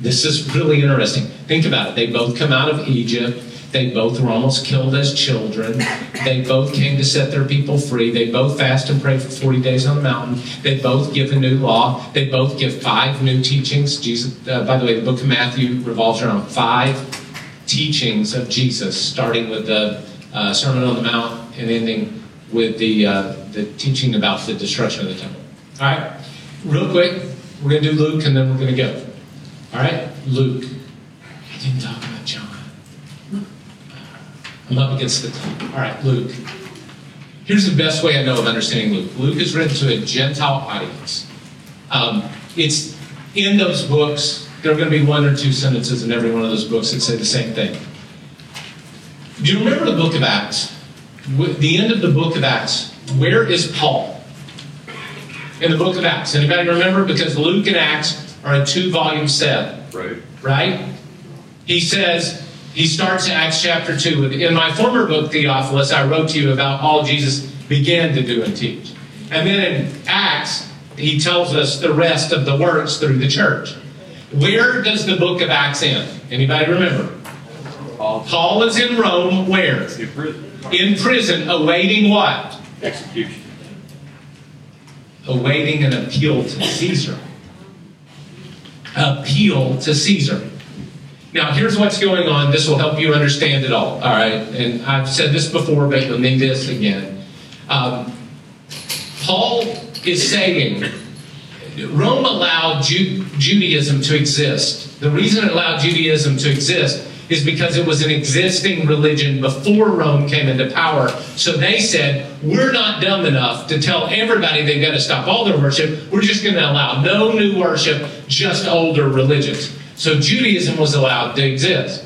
This is really interesting. Think about it. They both come out of Egypt. They both were almost killed as children. They both came to set their people free. They both fast and pray for 40 days on the mountain. They both give a new law. They both give 5 new teachings. Jesus, by the way, the book of Matthew revolves around 5 teachings of Jesus, starting with the Sermon on the Mount and ending with the teaching about the destruction of the temple. All right, real quick, we're going to do Luke and then we're going to go. All right, Luke. I didn't talk about John. I'm up against the time. All right, Luke. Here's the best way I know of understanding Luke. Luke is written to a Gentile audience. It's in those books. There are going to be 1 or 2 sentences in every one of those books that say the same thing. Do you remember the book of Acts? The end of the book of Acts, where is Paul? In the book of Acts. Anybody remember? Because Luke and Acts are a 2-volume set. Right? He starts in Acts chapter 2 with, in my former book, Theophilus, I wrote to you about all Jesus began to do and teach. And then in Acts, he tells us the rest of the works through the church. Where does the book of Acts end? Anybody remember? Paul is in Rome, where? In prison, awaiting what? Execution. Awaiting an appeal to Caesar. Appeal to Caesar. Now, here's what's going on. This will help you understand it all. All right? And I've said this before, but you'll need this again. Paul is saying, Rome allowed Judaism to exist. The reason it allowed Judaism to exist is because it was an existing religion before Rome came into power. So they said, we're not dumb enough to tell everybody they've got to stop all their worship. We're just going to allow no new worship, just older religions. So Judaism was allowed to exist.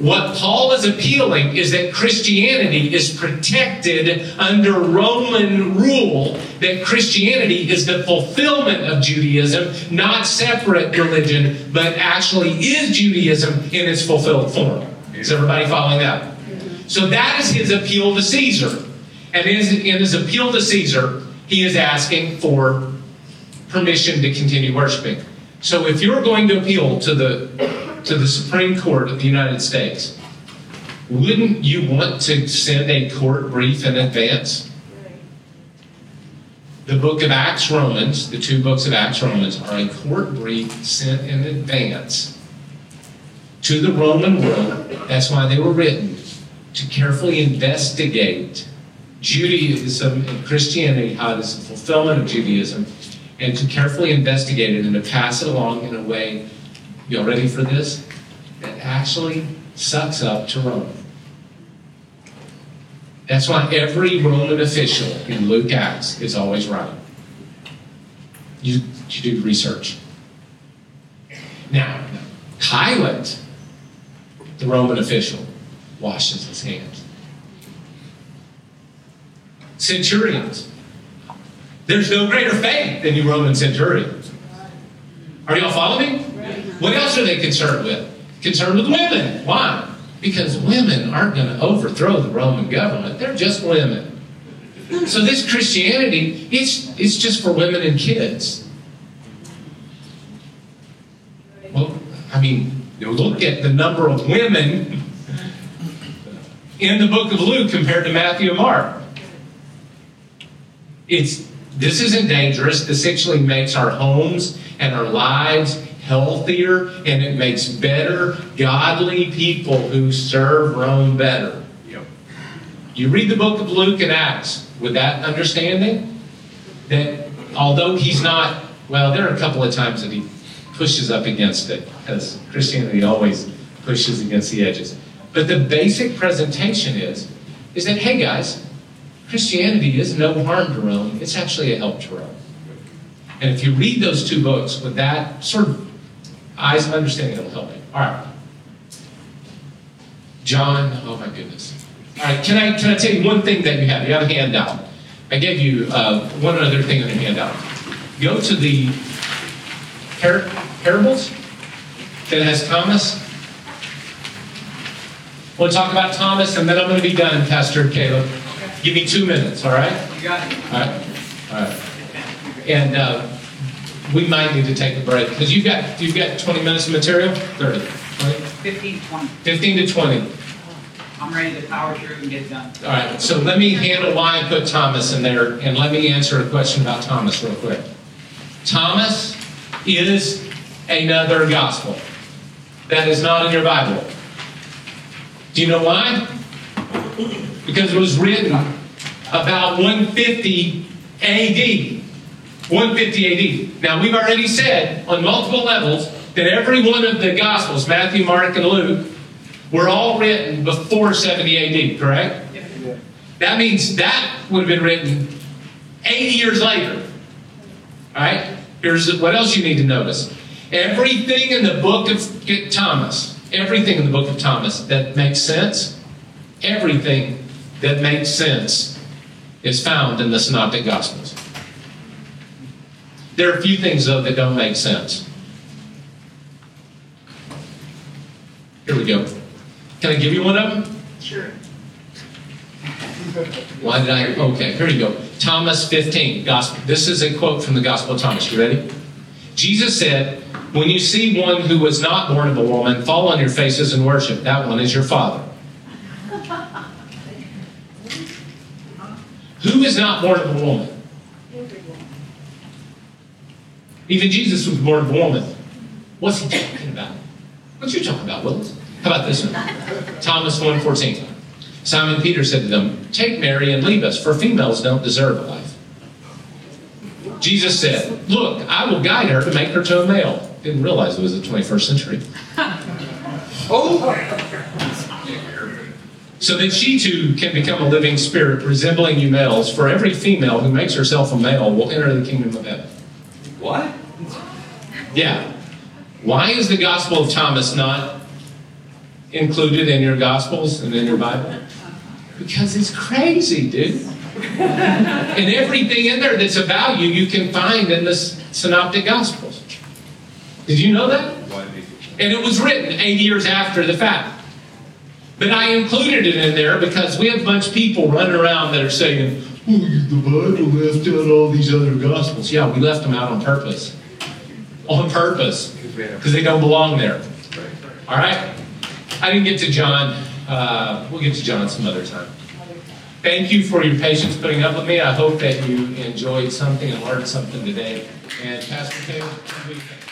What Paul is appealing is that Christianity is protected under Roman rule, that Christianity is the fulfillment of Judaism, not separate religion, but actually is Judaism in its fulfilled form. Is everybody following that? So that is his appeal to Caesar. And in his appeal to Caesar, he is asking for permission to continue worshiping. So if you're going to appeal to the Supreme Court of the United States, wouldn't you want to send a court brief in advance? The book of Acts, Romans, the two books of Acts, Romans, are a court brief sent in advance to the Roman world. That's why they were written, to carefully investigate Judaism and Christianity, how it is the fulfillment of Judaism, and to carefully investigate it and to pass it along in a way, y'all ready for this, that actually sucks up to Rome. That's why every Roman official in Luke Acts is always right. You do research. Now, Pilate, the Roman official, washes his hands. Centurions. There's no greater faith than you Roman centurions. Are y'all following me? What else are they concerned with? Concerned with women. Why? Because women aren't going to overthrow the Roman government. They're just women. So this Christianity, it's just for women and kids. Well, I mean, look at the number of women in the book of Luke compared to Matthew and Mark. This isn't dangerous. This actually makes our homes and our lives healthier, and it makes better, godly people who serve Rome better. Yep. You read the book of Luke and Acts with that understanding, that although he's not, there are a couple of times that he pushes up against it, because Christianity always pushes against the edges. But the basic presentation is that, hey guys, Christianity is no harm to Rome. It's actually a help to Rome. And if you read those two books with that sort of eyes of understanding, it'll help you. All right. John, oh my goodness. All right, can I tell you one thing that you have? You have a handout. I gave you one other thing on the handout. Go to the parables that has Thomas. We'll talk about Thomas, and then I'm going to be done, Pastor Caleb. Okay. Give me 2 minutes, all right? You got it. All right. And we might need to take a break, because you've got 20 minutes of material? 30, right? 15 to 20. I'm ready to power through and get done. All right, so let me handle why I put Thomas in there, and let me answer a question about Thomas real quick. Thomas is another gospel. That is not in your Bible. Do you know why? Because it was written about 150 A.D., 150 AD. Now, we've already said on multiple levels that every one of the Gospels, Matthew, Mark, and Luke, were all written before 70 AD, correct? Yeah. That means that would have been written 80 years later. All right? Here's what else you need to notice. Everything in the book of Thomas, that makes sense, is found in the Synoptic Gospels. There are a few things, though, that don't make sense. Here we go. Can I give you one of them? Sure. Why did I? Okay, here you go. Thomas 15, Gospel. This is a quote from the Gospel of Thomas. You ready? Jesus said, "When you see one who was not born of a woman, fall on your faces and worship. That one is your father." Who is not born of a woman? Even Jesus was born of a woman. What's he talking about? What you talking about, Willis? How about this one? Thomas 1:14. Simon Peter said to them, "Take Mary and leave us, for females don't deserve a life." Jesus said, "Look, I will guide her to make her to a male." Didn't realize it was the 21st century. "So that she too can become a living spirit, resembling you males, for every female who makes herself a male will enter the kingdom of heaven." What? Yeah. Why is the Gospel of Thomas not included in your Gospels and in your Bible? Because it's crazy, dude. And everything in there that's of value you can find in the Synoptic Gospels. Did you know that? And it was written 80 years after the fact. But I included it in there because we have a bunch of people running around that are saying, oh, the Bible left out all these other Gospels. Yeah, we left them out on purpose. On purpose. Because they don't belong there. All right? I didn't get to John. We'll get to John some other time. Thank you for your patience putting up with me. I hope that you enjoyed something and learned something today. And Pastor Taylor,